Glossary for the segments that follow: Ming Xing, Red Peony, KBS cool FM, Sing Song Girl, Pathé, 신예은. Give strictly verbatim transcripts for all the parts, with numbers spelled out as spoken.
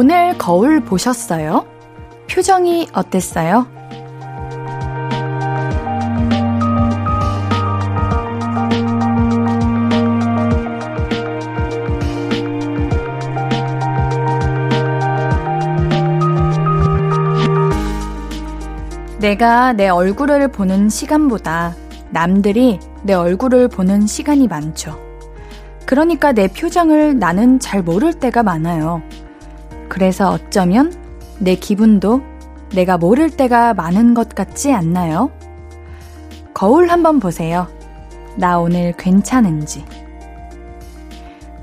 오늘 거울 보셨어요? 표정이 어땠어요? 내가 내 얼굴을 보는 시간보다 남들이 내 얼굴을 보는 시간이 많죠. 그러니까 내 표정을 나는 잘 모를 때가 많아요. 그래서 어쩌면 내 기분도 내가 모를 때가 많은 것 같지 않나요? 거울 한번 보세요. 나 오늘 괜찮은지.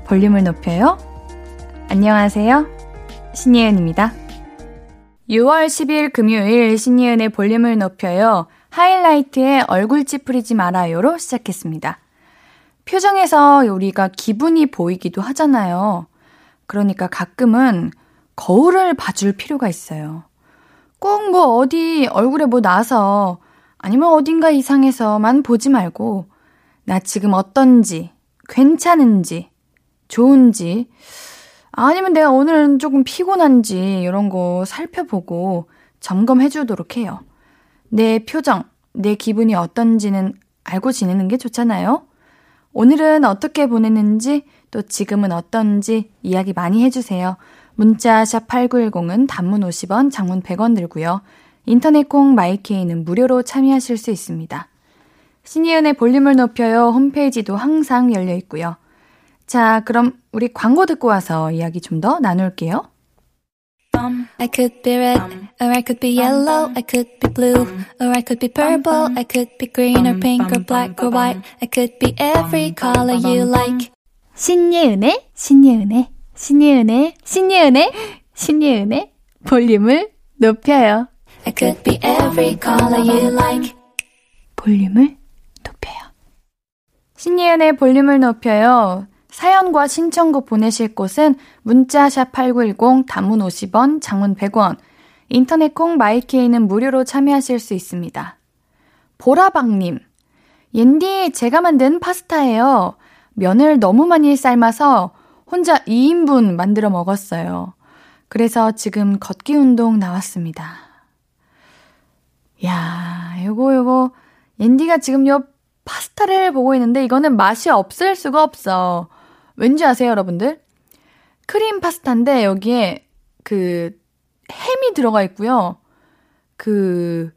볼륨을 높여요. 안녕하세요. 신예은입니다. 유월 십일 금요일 신예은의 볼륨을 높여요. 하이라이트의 얼굴 찌푸리지 말아요로 시작했습니다. 표정에서 우리가 기분이 보이기도 하잖아요. 그러니까 가끔은 거울을 봐줄 필요가 있어요. 꼭 뭐 어디 얼굴에 뭐 나서 아니면 어딘가 이상해서만 보지 말고 나 지금 어떤지, 괜찮은지, 좋은지 아니면 내가 오늘은 조금 피곤한지 이런 거 살펴보고 점검해 주도록 해요. 내 표정, 내 기분이 어떤지는 알고 지내는 게 좋잖아요. 오늘은 어떻게 보냈는지 또 지금은 어떤지 이야기 많이 해주세요. 문자 샵 팔구일공은 단문 오십 원, 장문 백 원 들고요. 인터넷 콩 마이케이는 무료로 참여하실 수 있습니다. 신예은의 볼륨을 높여요. 홈페이지도 항상 열려 있고요. 자, 그럼 우리 광고 듣고 와서 이야기 좀 더 나눌게요. I could be red, or I could be yellow, I could be blue, or I could be purple, I could be green or pink or black or white, I could be every color you like. 신예은의, 신예은의, 신예은의, 신예은의, 신예은의 볼륨을 높여요. I could be every color you like. 볼륨을 높여요. 신예은의 볼륨을 높여요. 사연과 신청곡 보내실 곳은 문자샵 팔구일공, 단문 오십 원, 장문 백 원, 인터넷 콩 마이케이는 무료로 참여하실 수 있습니다. 보라방님, 옌디 제가 만든 파스타예요. 면을 너무 많이 삶아서 혼자 이 인분 만들어 먹었어요. 그래서 지금 걷기 운동 나왔습니다. 이야, 요거 요거 옌디가 지금 요 파스타를 보고 있는데 이거는 맛이 없을 수가 없어. 왠지 아세요, 여러분들? 크림 파스타인데 여기에 그 햄이 들어가 있고요. 그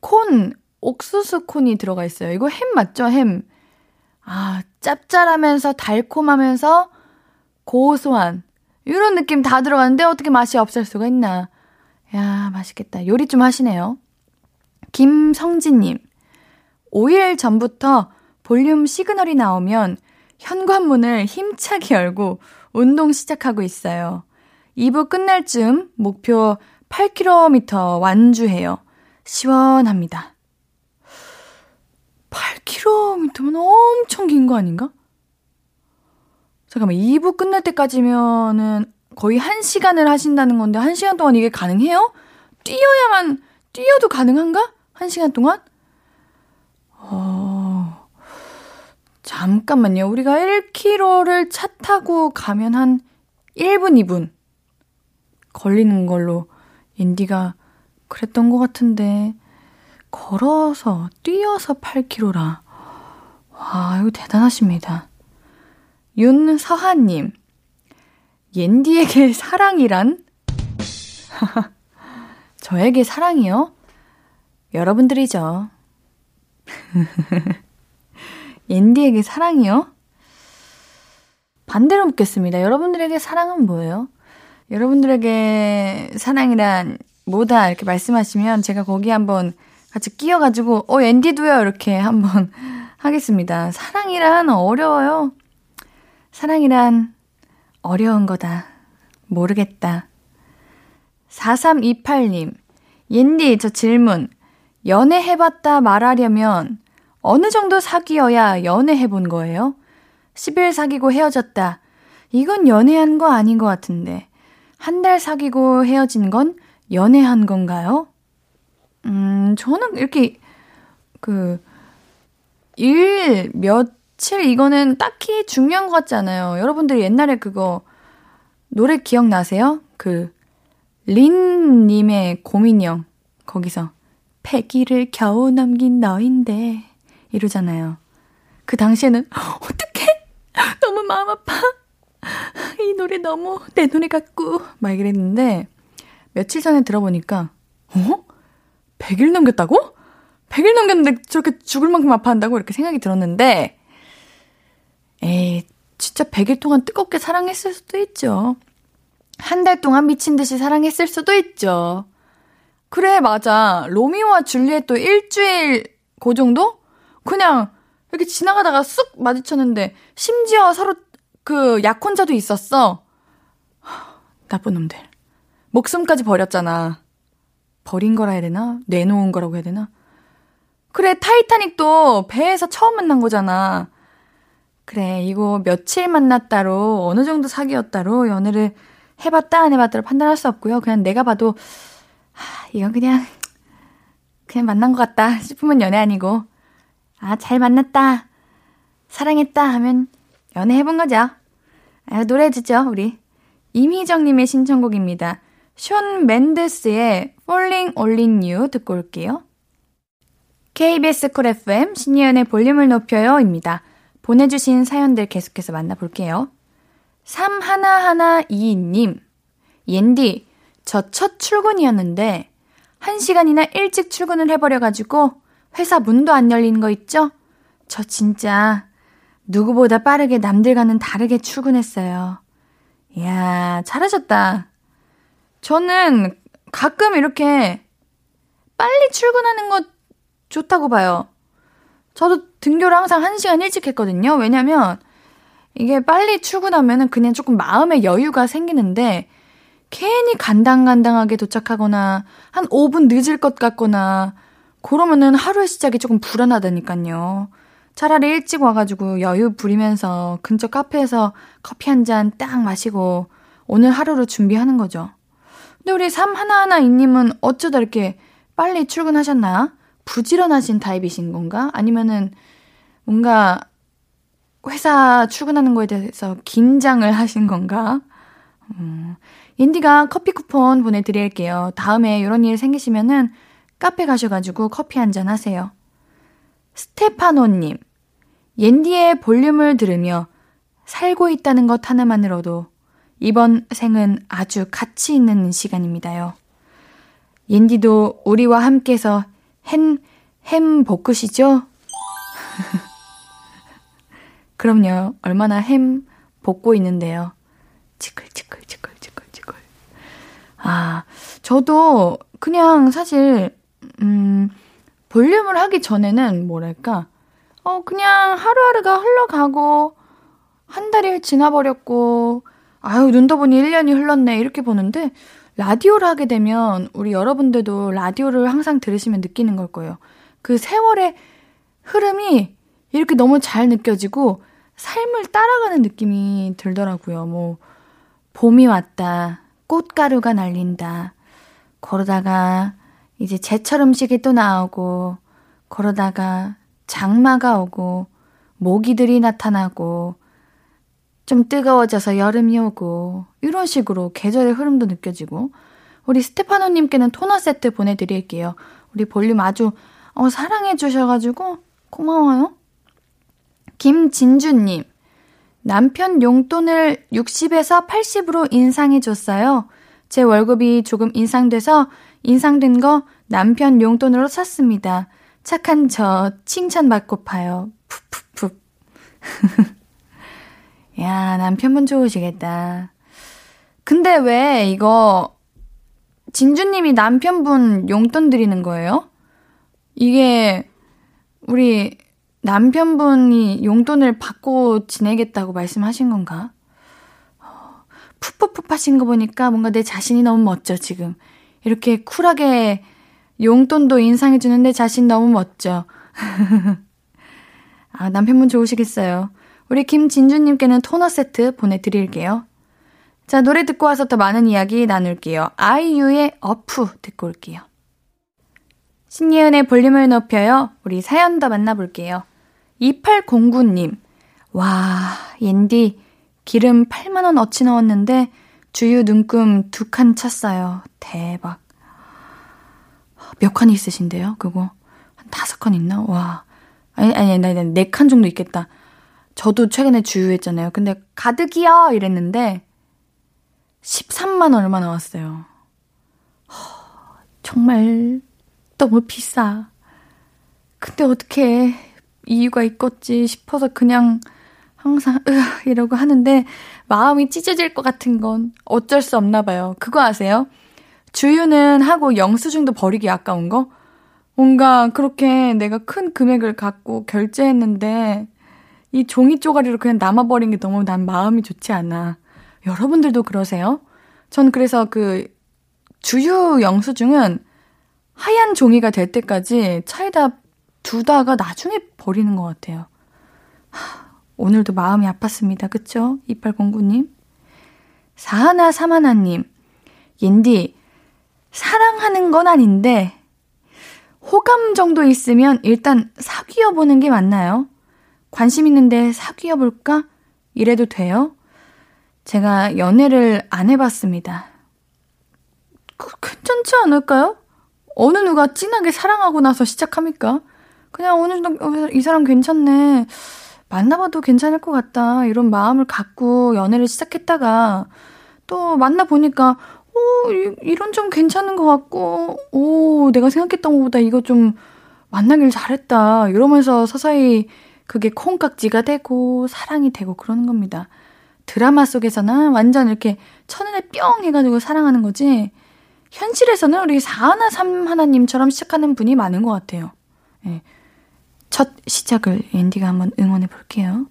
콘, 옥수수 콘이 들어가 있어요. 이거 햄 맞죠? 햄. 아, 짭짤하면서 달콤하면서 고소한 이런 느낌 다 들어가는데 어떻게 맛이 없을 수가 있나. 야, 맛있겠다. 요리 좀 하시네요. 김성진님. 오 일 전부터 볼륨 시그널이 나오면 현관문을 힘차게 열고 운동 시작하고 있어요. 이 부 끝날 쯤 목표 팔 킬로미터 완주해요. 시원합니다. 팔 킬로미터면 엄청 긴 거 아닌가? 잠깐만, 이 부 끝날 때까지면은 거의 한 시간을 하신다는 건데 한 시간 동안 이게 가능해요? 뛰어야만, 뛰어도 가능한가? 한 시간 동안? 어, 잠깐만요. 우리가 일 킬로미터를 차 타고 가면 한 일 분, 이 분 걸리는 걸로 인디가 그랬던 것 같은데 걸어서, 뛰어서 팔 킬로미터라. 와, 이거 대단하십니다. 윤서하님, 옌디에게 사랑이란? 저에게 사랑이요? 여러분들이죠. 옌디에게 사랑이요? 반대로 묻겠습니다. 여러분들에게 사랑은 뭐예요? 여러분들에게 사랑이란 뭐다 이렇게 말씀하시면 제가 거기 한번 같이 끼어가지고 어 옌디도요 이렇게 한번 하겠습니다. 사랑이란 어려워요. 사랑이란 어려운 거다. 모르겠다. 사삼이팔 님, 옌디 저 질문. 연애해봤다 말하려면 어느 정도 사귀어야 연애해본 거예요? 십 일 사귀고 헤어졌다. 이건 연애한 거 아닌 것 같은데. 한 달 사귀고 헤어진 건 연애한 건가요? 음, 저는 이렇게 그 일, 며칠 이거는 딱히 중요한 것 같지 않아요. 여러분들이 옛날에 그거 노래 기억나세요? 그 린님의 고민형 거기서 패기를 겨우 넘긴 너인데 이러잖아요. 그 당시에는 어떡해? 너무 마음 아파. 이 노래 너무 내 노래 같고 막 이랬는데 며칠 전에 들어보니까 어? 백 일 넘겼다고? 백 일 넘겼는데 저렇게 죽을 만큼 아파한다고 이렇게 생각이 들었는데 에이 진짜 백 일 동안 뜨겁게 사랑했을 수도 있죠. 한 달 동안 미친 듯이 사랑했을 수도 있죠. 그래 맞아. 로미오와 줄리엣도 일주일 그 정도? 그냥 이렇게 지나가다가 쑥 마주쳤는데 심지어 서로 그 약혼자도 있었어. 나쁜 놈들. 목숨까지 버렸잖아. 버린 거라 해야 되나? 내놓은 거라고 해야 되나? 그래 타이타닉도 배에서 처음 만난 거잖아. 그래 이거 며칠 만났다로 어느 정도 사귀었다로 연애를 해봤다 안 해봤다로 판단할 수 없고요. 그냥 내가 봐도 아, 이건 그냥 그냥 만난 것 같다 싶으면 연애 아니고 아 잘 만났다 사랑했다 하면 연애해본 거죠. 아, 노래 주죠 우리. 임희정님의 신청곡입니다. 숀 맨데스의 Falling All In You 듣고 올게요. 케이비에스 cool 에프엠 신예은의 볼륨을 높여요입니다. 보내주신 사연들 계속해서 만나볼게요. 삼일일이이님 옌디 저 첫 출근이었는데 한 시간이나 일찍 출근을 해버려가지고 회사 문도 안 열리는 거 있죠? 저 진짜 누구보다 빠르게 남들과는 다르게 출근했어요. 이야 잘하셨다. 저는 가끔 이렇게 빨리 출근하는 거 좋다고 봐요. 저도 등교를 항상 한 시간 일찍 했거든요. 왜냐면 이게 빨리 출근하면 그냥 조금 마음의 여유가 생기는데 괜히 간당간당하게 도착하거나 한 오 분 늦을 것 같거나 그러면은 하루의 시작이 조금 불안하다니까요. 차라리 일찍 와가지고 여유 부리면서 근처 카페에서 커피 한 잔 딱 마시고 오늘 하루로 준비하는 거죠. 근데 우리 삼일일이님은 어쩌다 이렇게 빨리 출근하셨나? 부지런하신 타입이신 건가? 아니면은 뭔가 회사 출근하는 거에 대해서 긴장을 하신 건가? 음, 인디가 커피 쿠폰 보내드릴게요. 다음에 이런 일 생기시면은 카페 가셔가지고 커피 한잔 하세요. 스테파노님, 옌디의 볼륨을 들으며 살고 있다는 것 하나만으로도 이번 생은 아주 가치 있는 시간입니다요. 옌디도 우리와 함께서 햄, 햄 볶으시죠? 그럼요. 얼마나 햄 볶고 있는데요. 치글치글치글치글치글. 아, 저도 그냥 사실 음, 볼륨을 하기 전에는 뭐랄까 어 그냥 하루하루가 흘러가고 한 달이 지나버렸고 아유 눈 떠보니 일 년이 흘렀네 이렇게 보는데 라디오를 하게 되면 우리 여러분들도 라디오를 항상 들으시면 느끼는 걸 거예요. 그 세월의 흐름이 이렇게 너무 잘 느껴지고 삶을 따라가는 느낌이 들더라고요. 뭐 봄이 왔다, 꽃가루가 날린다, 그러다가 이제 제철 음식이 또 나오고 그러다가 장마가 오고 모기들이 나타나고 좀 뜨거워져서 여름이 오고 이런 식으로 계절의 흐름도 느껴지고 우리 스테파노님께는 토너 세트 보내드릴게요. 우리 볼륨 아주 어, 사랑해 주셔가지고 고마워요. 김진주님 남편 용돈을 육십에서 팔십으로 인상해줬어요. 제 월급이 조금 인상돼서 인상된 거 남편 용돈으로 샀습니다. 착한 저 칭찬받고파요. 푹푹푹. 야 남편분 좋으시겠다. 근데 왜 이거 진주님이 남편분 용돈 드리는 거예요? 이게 우리 남편분이 용돈을 받고 지내겠다고 말씀하신 건가? 풋풋풋 하신 거 보니까 뭔가 내 자신이 너무 멋져 지금. 이렇게 쿨하게 용돈도 인상해주는 내 자신 너무 멋져. 아, 남편분 좋으시겠어요. 우리 김진주님께는 토너 세트 보내드릴게요. 자, 노래 듣고 와서 더 많은 이야기 나눌게요. 아이유의 어프 듣고 올게요. 신예은의 볼륨을 높여요. 우리 사연 더 만나볼게요. 이팔공구님. 와, 옌디 기름 팔만 원 어치 넣었는데 주유 눈금 두 칸 찼어요. 대박. 몇 칸이 있으신데요? 그거 한 다섯 칸 있나? 와. 아니 아니 아니 네 칸 정도 있겠다. 저도 최근에 주유했잖아요. 근데 가득이요 이랬는데 십삼만 얼마 나왔어요. 허, 정말 너무 비싸. 근데 어떻게 이유가 있겠지 싶어서 그냥 항상 으 이러고 하는데 마음이 찢어질 것 같은 건 어쩔 수 없나 봐요. 그거 아세요? 주유는 하고 영수증도 버리기 아까운 거? 뭔가 그렇게 내가 큰 금액을 갖고 결제했는데 이 종이 쪼가리로 그냥 남아버린 게 너무 난 마음이 좋지 않아. 여러분들도 그러세요? 전 그래서 그 주유 영수증은 하얀 종이가 될 때까지 차에다 두다가 나중에 버리는 것 같아요. 하, 오늘도 마음이 아팠습니다. 그쵸? 이팔공구님. 사하나 사마나님. 옌디, 사랑하는 건 아닌데 호감 정도 있으면 일단 사귀어보는 게 맞나요? 관심 있는데 사귀어볼까? 이래도 돼요? 제가 연애를 안 해봤습니다. 그, 괜찮지 않을까요? 어느 누가 진하게 사랑하고 나서 시작합니까? 그냥 어느 정도 이 사람 괜찮네. 만나봐도 괜찮을 것 같다. 이런 마음을 갖고 연애를 시작했다가 또 만나보니까 오, 이, 이런 좀 괜찮은 것 같고 오, 내가 생각했던 것보다 이거 좀 만나길 잘했다. 이러면서 서서히 그게 콩깍지가 되고 사랑이 되고 그러는 겁니다. 드라마 속에서나 완전 이렇게 첫눈에 뿅 해가지고 사랑하는 거지 현실에서는 우리 사하나 삼하나님처럼 시작하는 분이 많은 것 같아요. 네. 첫 시작을 앤디가 한번 응원해 볼게요.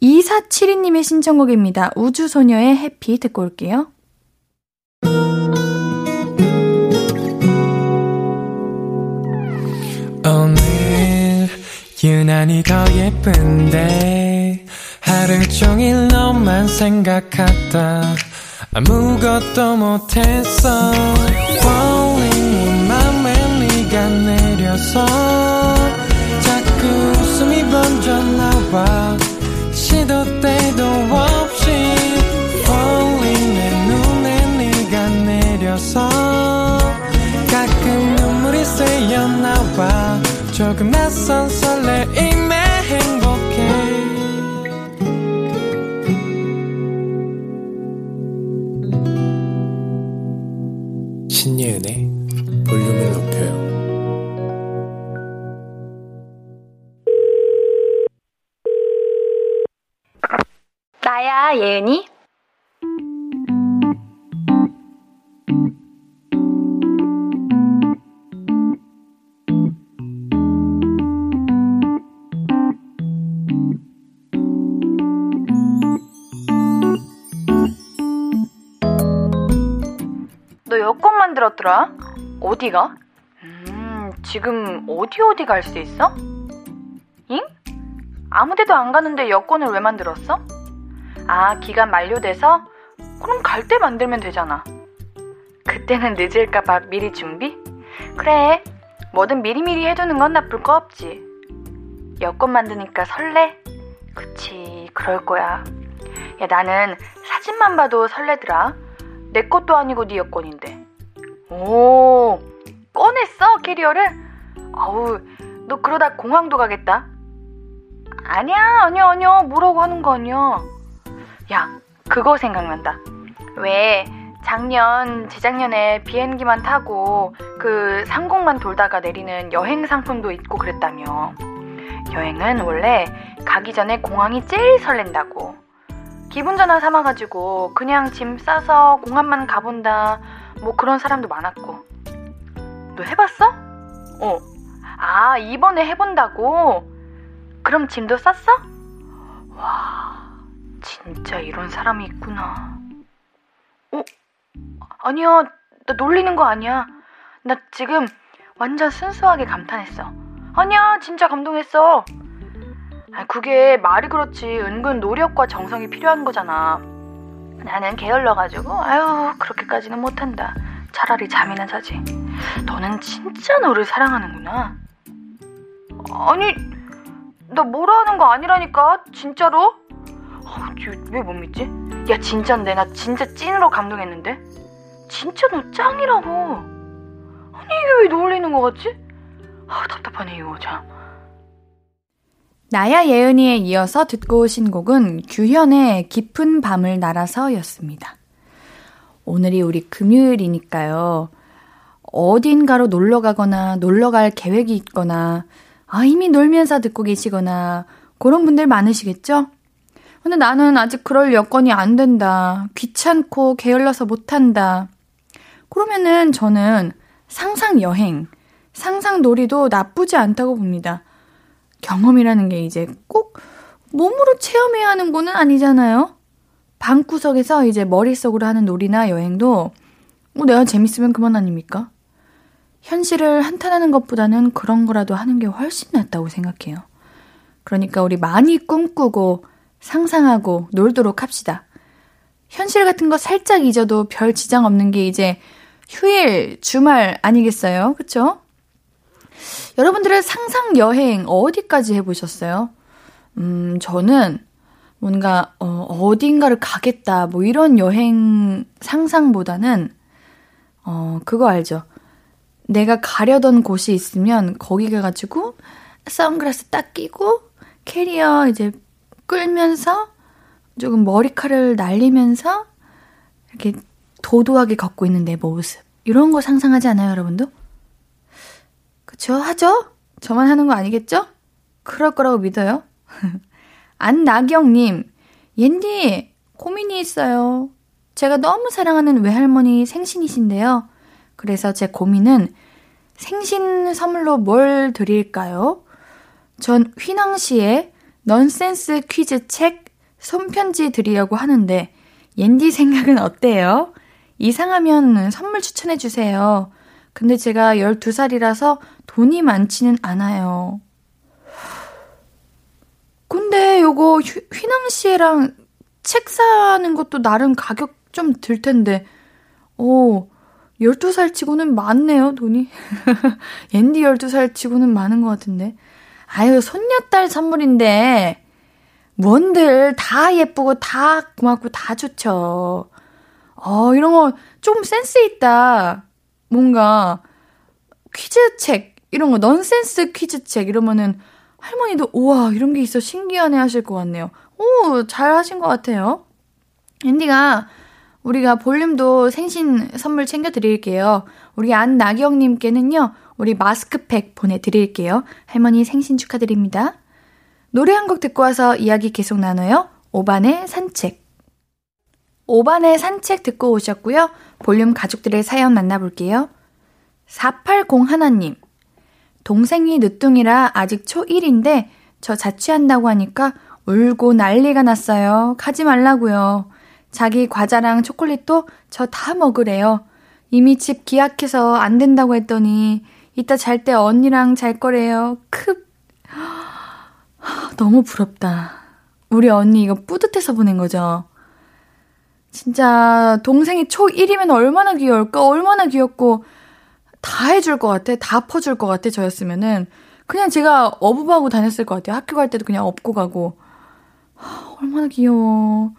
이사칠이님의 신청곡입니다. 우주소녀의 해피 듣고 올게요. 오늘 유난히 더 예쁜데 하루 종일 너만 생각하다 아무것도 못했어 Falling 내 맘에 네가 내려서 자꾸 웃음이 번져 나와 시도 때도 없이 Falling 내 눈에 네가 내려서 가끔 눈물이 새어 나와 조금 낯선 설레임에 행복해 신예은의 볼륨을 높여요. 나야 예은이. 여권 만들었더라? 어디가? 음, 지금 어디 어디 갈 수 있어? 잉? 아무데도 안 가는데 여권을 왜 만들었어? 아, 기간 만료돼서? 그럼 갈 때 만들면 되잖아. 그때는 늦을까봐 미리 준비? 그래, 뭐든 미리미리 해두는 건 나쁠 거 없지. 여권 만드니까 설레? 그치, 그럴 거야. 야, 나는 사진만 봐도 설레더라. 내 것도 아니고 네 여권인데. 오, 꺼냈어 캐리어를? 아우, 너 그러다 공항도 가겠다. 아니야 아니야 아니야 뭐라고 하는 거 아니야. 야, 그거 생각난다. 왜 작년 재작년에 비행기만 타고 그 상공만 돌다가 내리는 여행 상품도 있고 그랬다며. 여행은 원래 가기 전에 공항이 제일 설렌다고. 기분 전환 삼아가지고 그냥 짐 싸서 공항만 가본다 뭐 그런 사람도 많았고. 너 해봤어? 어. 아, 이번에 해본다고? 그럼 짐도 쌌어? 와, 진짜 이런 사람이 있구나. 어? 아니야, 나 놀리는 거 아니야. 나 지금 완전 순수하게 감탄했어. 아니야, 진짜 감동했어. 그게 말이 그렇지 은근 노력과 정성이 필요한 거잖아. 나는 게을러가지고 아유 그렇게까지는 못한다. 차라리 잠이나 자지. 너는 진짜 너를 사랑하는구나. 아니, 나 뭐라 하는 거 아니라니까 진짜로. 왜 못 믿지? 야 진짠데, 나 진짜 찐으로 감동했는데? 진짜 너 짱이라고. 아니 이게 왜 놀리는 거 같지? 아 답답하네 이거 참. 나야 예은이에 이어서 듣고 오신 곡은 규현의 깊은 밤을 날아서 였습니다. 오늘이 우리 금요일이니까요. 어딘가로 놀러 가거나 놀러 갈 계획이 있거나 아 이미 놀면서 듣고 계시거나 그런 분들 많으시겠죠? 근데 나는 아직 그럴 여건이 안 된다. 귀찮고 게을러서 못한다. 그러면은 저는 상상여행, 상상놀이도 나쁘지 않다고 봅니다. 경험이라는 게 이제 꼭 몸으로 체험해야 하는 거는 아니잖아요. 방구석에서 이제 머릿속으로 하는 놀이나 여행도 뭐 내가 재밌으면 그만 아닙니까? 현실을 한탄하는 것보다는 그런 거라도 하는 게 훨씬 낫다고 생각해요. 그러니까 우리 많이 꿈꾸고 상상하고 놀도록 합시다. 현실 같은 거 살짝 잊어도 별 지장 없는 게 이제 휴일, 주말 아니겠어요? 그쵸? 여러분들의 상상 여행 어디까지 해보셨어요? 음, 저는 뭔가 어, 어딘가를 가겠다 뭐 이런 여행 상상보다는 어, 그거 알죠? 내가 가려던 곳이 있으면 거기 가가지고 선글라스 딱 끼고 캐리어 이제 끌면서 조금 머리카락을 날리면서 이렇게 도도하게 걷고 있는 내 모습, 이런 거 상상하지 않아요 여러분도? 그쵸? 하죠? 저만 하는 거 아니겠죠? 그럴 거라고 믿어요. 안나경님, 옌디 고민이 있어요. 제가 너무 사랑하는 외할머니 생신이신데요. 그래서 제 고민은 생신 선물로 뭘 드릴까요? 전 휘낭시에 넌센스 퀴즈 책 손편지 드리려고 하는데 옌디 생각은 어때요? 이상하면 선물 추천해주세요. 근데 제가 열두 살이라서 돈이 많지는 않아요. 근데 요거 휘, 휘낭시에랑 책 사는 것도 나름 가격 좀 들 텐데 오 열두 살 치고는 많네요 돈이. 옌디 열두 살 치고는 많은 것 같은데. 아유 손녀딸 선물인데 뭔들 다 예쁘고 다 고맙고 다 좋죠. 어 이런 거 좀 센스 있다. 뭔가 퀴즈책 이런 거 넌센스 퀴즈책 이러면은 할머니도 우와 이런 게 있어 신기하네 하실 것 같네요. 오 잘 하신 것 같아요. 앤디가 우리가 볼륨도 생신 선물 챙겨드릴게요. 우리 안나경님께는요. 우리 마스크팩 보내드릴게요. 할머니 생신 축하드립니다. 노래 한 곡 듣고 와서 이야기 계속 나눠요. 오반의 산책. 오반의 산책 듣고 오셨고요. 볼륨 가족들의 사연 만나볼게요. 사팔공일 님. 동생이 늦둥이라 아직 초일인데 저 자취한다고 하니까 울고 난리가 났어요. 가지 말라고요. 자기 과자랑 초콜릿도 저 다 먹으래요. 이미 집 기약해서 안 된다고 했더니 이따 잘 때 언니랑 잘 거래요. 크. 너무 부럽다. 우리 언니 이거 뿌듯해서 보낸 거죠? 진짜 동생이 초일이면 얼마나 귀여울까? 얼마나 귀엽고 다 해줄 것 같아. 다 퍼줄 것 같아. 저였으면은 그냥 제가 어부바하고 다녔을 것 같아요. 학교 갈 때도 그냥 업고 가고. 얼마나 귀여워.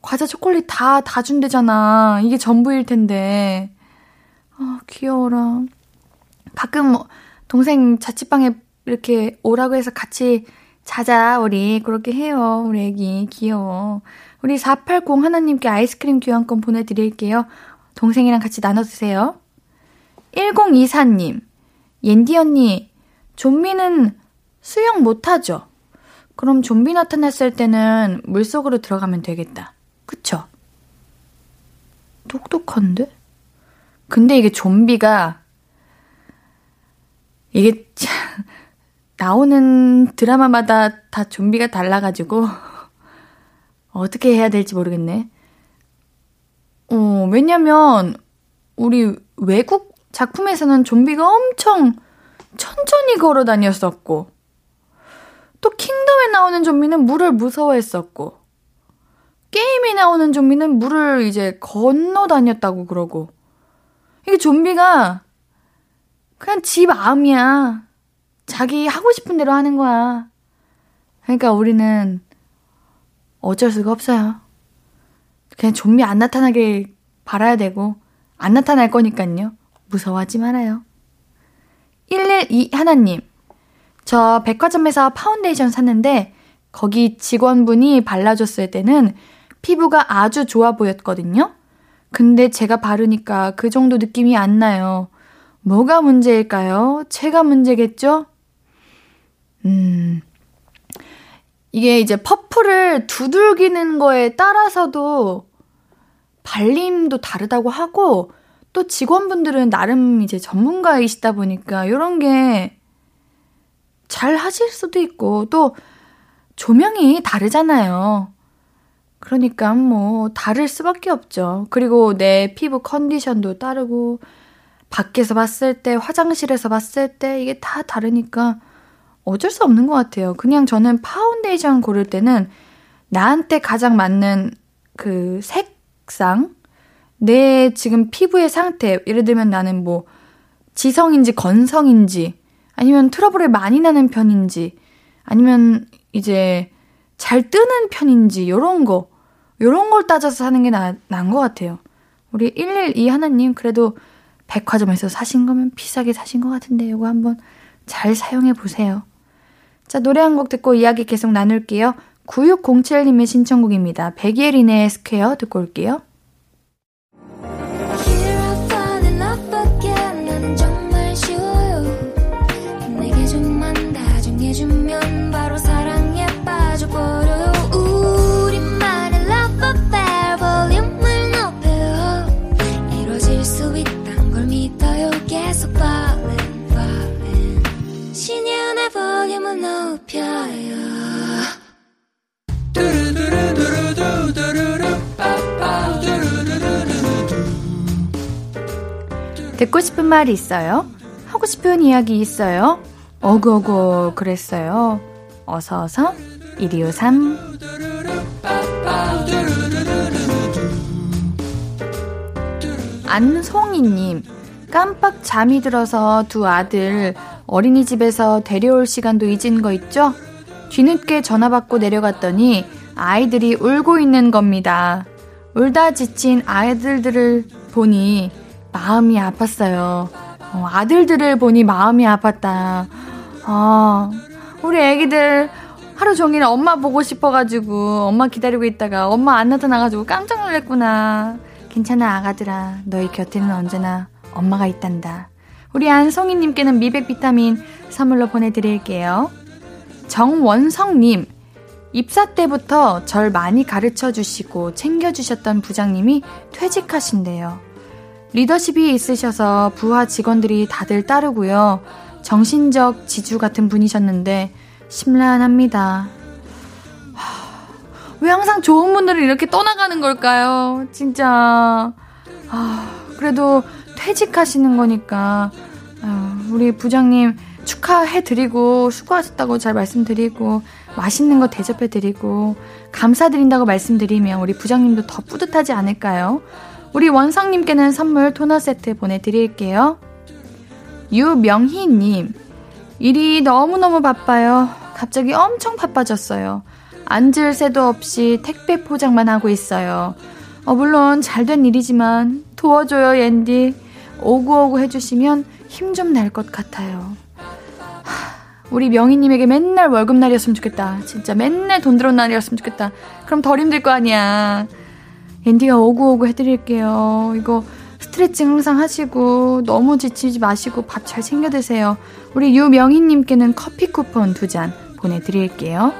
과자 초콜릿 다, 다 준대잖아. 이게 전부일 텐데. 아, 귀여워라. 가끔 뭐 동생 자취방에 이렇게 오라고 해서 같이 자자, 우리. 그렇게 해요, 우리 애기. 귀여워. 우리 사팔공 하나님께 아이스크림 교환권 보내드릴게요. 동생이랑 같이 나눠 드세요. 일공이사 님. 옌디 언니, 좀비는 수영 못하죠? 그럼 좀비 나타났을 때는 물속으로 들어가면 되겠다. 그쵸? 똑똑한데? 근데 이게 좀비가 이게 참 나오는 드라마마다 다 좀비가 달라가지고 어떻게 해야 될지 모르겠네. 어, 왜냐면 우리 외국 작품에서는 좀비가 엄청 천천히 걸어 다녔었고 또 킹덤에 나오는 좀비는 물을 무서워했었고 게임에 나오는 좀비는 물을 이제 건너 다녔다고 그러고. 이게 좀비가 그냥 지 마음이야. 자기 하고 싶은 대로 하는 거야. 그러니까 우리는 어쩔 수가 없어요. 그냥 좀비 안 나타나길 바라야 되고 안 나타날 거니까요. 무서워하지 말아요. 일일이 하나님, 저 백화점에서 파운데이션 샀는데 거기 직원분이 발라줬을 때는 피부가 아주 좋아 보였거든요. 근데 제가 바르니까 그 정도 느낌이 안 나요. 뭐가 문제일까요? 제가 문제겠죠? 음, 이게 이제 퍼프를 두들기는 거에 따라서도 발림도 다르다고 하고, 또 직원분들은 나름 이제 전문가이시다 보니까 이런 게 잘 하실 수도 있고, 또 조명이 다르잖아요. 그러니까 뭐 다를 수밖에 없죠. 그리고 내 피부 컨디션도 다르고, 밖에서 봤을 때, 화장실에서 봤을 때 이게 다 다르니까 어쩔 수 없는 것 같아요. 그냥 저는 파운데이션 고를 때는 나한테 가장 맞는 그 색상, 내 지금 피부의 상태, 예를 들면 나는 뭐 지성인지 건성인지, 아니면 트러블이 많이 나는 편인지, 아니면 이제 잘 뜨는 편인지, 요런 거, 요런 걸 따져서 사는 게 나, 나은 것 같아요. 우리 일일이 하나님, 그래도 백화점에서 사신 거면 비싸게 사신 것 같은데 요거 한번 잘 사용해 보세요. 자, 노래 한 곡 듣고 이야기 계속 나눌게요. 구육공칠님의 신청곡입니다. 백이엘 이내의 스퀘어 듣고 올게요. 듣고 싶은 말이 있어요? 하고 싶은 이야기 있어요? 어구어구 그랬어요. 어서어서 일이오삼. 안송이님, 깜빡 잠이 들어서 두 아들 어린이집에서 데려올 시간도 잊은 거 있죠? 뒤늦게 전화 받고 내려갔더니 아이들이 울고 있는 겁니다. 울다 지친 아이들들을 보니 마음이 아팠어요. 어, 아들들을 보니 마음이 아팠다. 아, 우리 애기들 하루 종일 엄마 보고 싶어가지고 엄마 기다리고 있다가 엄마 안 나타나가지고 깜짝 놀랐구나. 괜찮아 아가들아, 너희 곁에는 언제나 엄마가 있단다. 우리 안송이님께는 미백 비타민 선물로 보내드릴게요. 정원성님, 입사 때부터 절 많이 가르쳐주시고 챙겨주셨던 부장님이 퇴직하신대요. 리더십이 있으셔서 부하 직원들이 다들 따르고요. 정신적 지주 같은 분이셨는데 심란합니다. 하, 왜 항상 좋은 분들을 이렇게 떠나가는 걸까요? 진짜. 하, 그래도 퇴직하시는 거니까 아유, 우리 부장님 축하해드리고 수고하셨다고 잘 말씀드리고 맛있는 거 대접해드리고 감사드린다고 말씀드리면 우리 부장님도 더 뿌듯하지 않을까요? 우리 원성님께는 선물 토너 세트 보내드릴게요. 유명희님, 일이 너무너무 바빠요. 갑자기 엄청 바빠졌어요. 앉을 새도 없이 택배 포장만 하고 있어요. 어, 물론 잘된 일이지만 도와줘요 옌디. 오구오구 해주시면 힘 좀 날 것 같아요. 우리 명희님에게 맨날 월급날이었으면 좋겠다. 진짜 맨날 돈 들어온 날이었으면 좋겠다. 그럼 덜 힘들 거 아니야. 앤디가 오구오구 해드릴게요. 이거 스트레칭 항상 하시고 너무 지치지 마시고 밥 잘 챙겨 드세요. 우리 유명희님께는 커피 쿠폰 두 잔 보내드릴게요.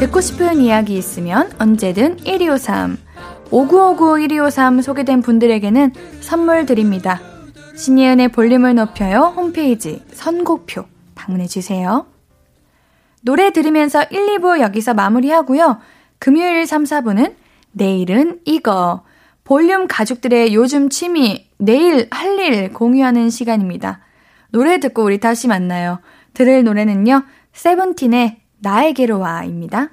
듣고 싶은 이야기 있으면 언제든 일이오삼, 오구오구 일이오삼 소개된 분들에게는 선물 드립니다. 신예은의 볼륨을 높여요 홈페이지 선곡표 방문해주세요. 노래 들으면서 일, 이 부 여기서 마무리하고요. 금요일 삼, 사 부는 내일은 이거, 볼륨 가족들의 요즘 취미, 내일 할 일 공유하는 시간입니다. 노래 듣고 우리 다시 만나요. 들을 노래는요, 세븐틴의 나에게로 와입니다.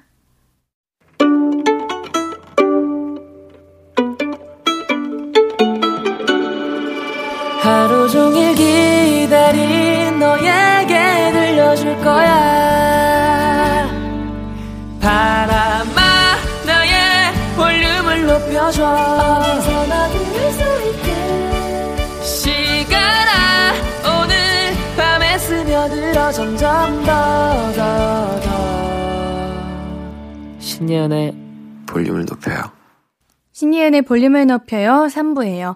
하루 종일 기다린 너에게 들려줄 거야. 들려줘. 어디서나 들을 수 있게. 시간아 오늘 밤에 스며들어 점점 더 더 더. 신예은의 볼륨을 높여요. 신예은의 볼륨을 높여요. 삼 부예요.